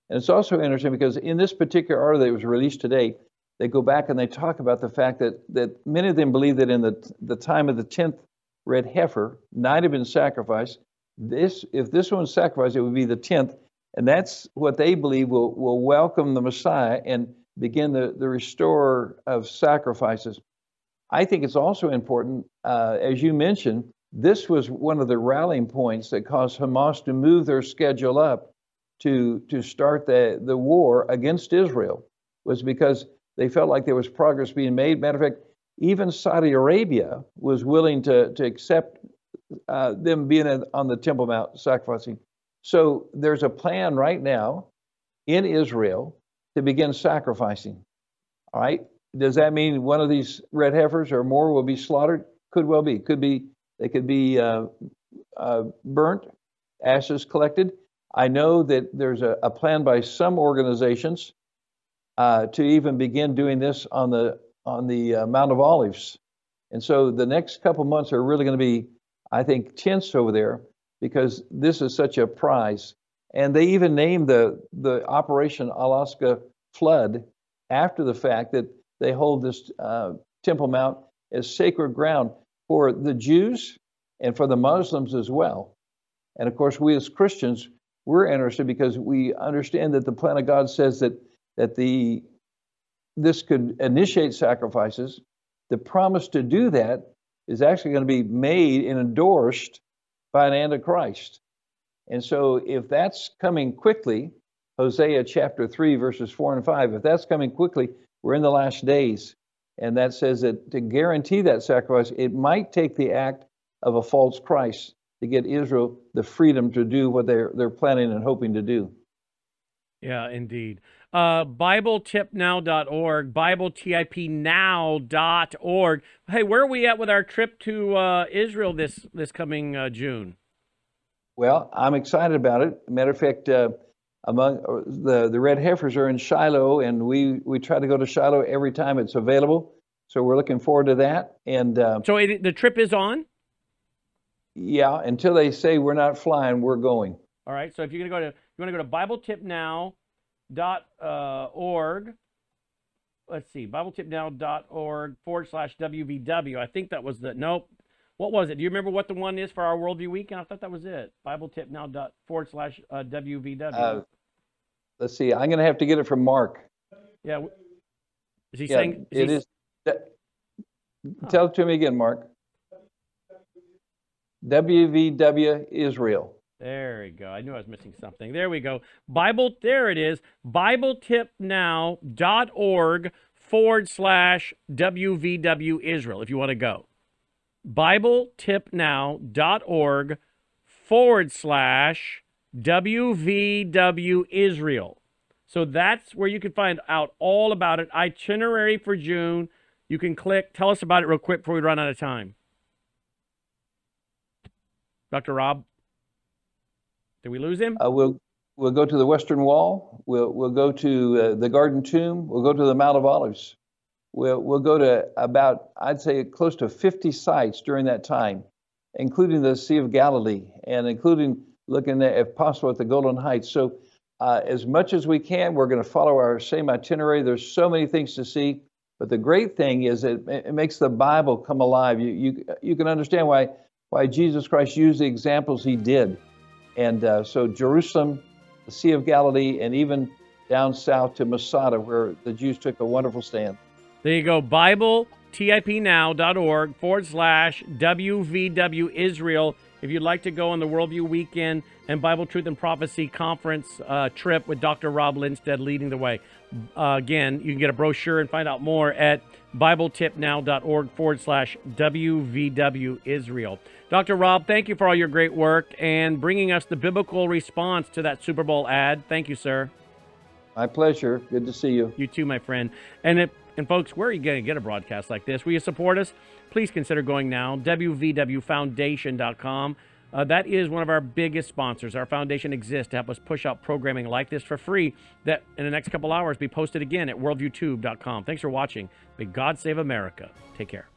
And it's also interesting because in this particular article that was released today, they go back and they talk about the fact that many of them believe that in the time of the 10th red heifer, 9 have been sacrificed. If this one's sacrificed, it would be the 10th. And that's what they believe will welcome the Messiah and begin the restorer of sacrifices. I think it's also important, as you mentioned, this was one of the rallying points that caused Hamas to move their schedule up to start the war against Israel, was because they felt like there was progress being made. Matter of fact, even Saudi Arabia was willing to accept them being on the Temple Mount sacrificing. So there's a plan right now in Israel to begin sacrificing. All right. Does that mean one of these red heifers or more will be slaughtered? Could well be. Could be. They could be burnt, ashes collected. I know that there's a plan by some organizations to even begin doing this on the Mount of Olives. And so the next couple months are really going to be, I think, tense over there, because this is such a prize. And they even named the Operation Alaska Flood after the fact that they hold this Temple Mount as sacred ground for the Jews and for the Muslims as well. And of course, we as Christians, we're interested because we understand that the plan of God says that this could initiate sacrifices. The promise to do that is actually going to be made and endorsed by an Antichrist. And so if that's coming quickly, Hosea chapter 3, verses 4 and 5, if that's coming quickly, we're in the last days. And that says that to guarantee that sacrifice, it might take the act of a false Christ to get Israel the freedom to do what they're planning and hoping to do. Yeah, indeed. BibleTipNow.org, BibleTipNow.org. Hey, where are we at with our trip to Israel this coming June? Well, I'm excited about it. Matter of fact, among the red heifers are in Shiloh, and we try to go to Shiloh every time it's available. So we're looking forward to that. And so the trip is on? Yeah, until they say we're not flying, we're going. All right, so if you're going to go to, you want to go to BibleTipNow.org. Let's see, BibleTipNow.org/WVW. I think that was the, nope. What was it? Do you remember what the one is for our Worldview Weekend? I thought that was it. BibleTipNow.org/WVW. Let's see. I'm going to have to get it from Mark. Yeah. Is he saying? Is it he... is. Tell it to me again, Mark. WVW Israel. There we go. I knew I was missing something. There we go. Bible, there it is. BibleTipNow.org/WVW Israel if you want to go. BibleTipNow.org/WVW Israel. So that's where you can find out all about it. Itinerary for June. You can click. Tell us about it real quick before we run out of time. Dr. Rob, did we lose him? We'll go to the Western Wall. We'll go to the Garden Tomb. We'll go to the Mount of Olives. We'll go to about, I'd say, close to 50 sites during that time, including the Sea of Galilee and including looking at, if possible, at the Golan Heights. So as much as we can, we're going to follow our same itinerary. There's so many things to see. But the great thing is it makes the Bible come alive. You can understand why Jesus Christ used the examples he did. And so Jerusalem, the Sea of Galilee, and even down south to Masada, where the Jews took a wonderful stand. There you go, BibleTipNow.org/WVW Israel. If you'd like to go on the Worldview Weekend and Bible Truth and Prophecy Conference trip with Dr. Rob Lindstedt leading the way. Again, you can get a brochure and find out more at BibleTipNow.org/WVW Israel. Dr. Rob, thank you for all your great work and bringing us the biblical response to that Super Bowl ad. Thank you, sir. My pleasure. Good to see you. You too, my friend. And folks, where are you going to get a broadcast like this? Will you support us? Please consider going now, wvwfoundation.com. That is one of our biggest sponsors. Our foundation exists to help us push out programming like this for free that in the next couple hours be posted again at worldviewtube.com. Thanks for watching. May God save America. Take care.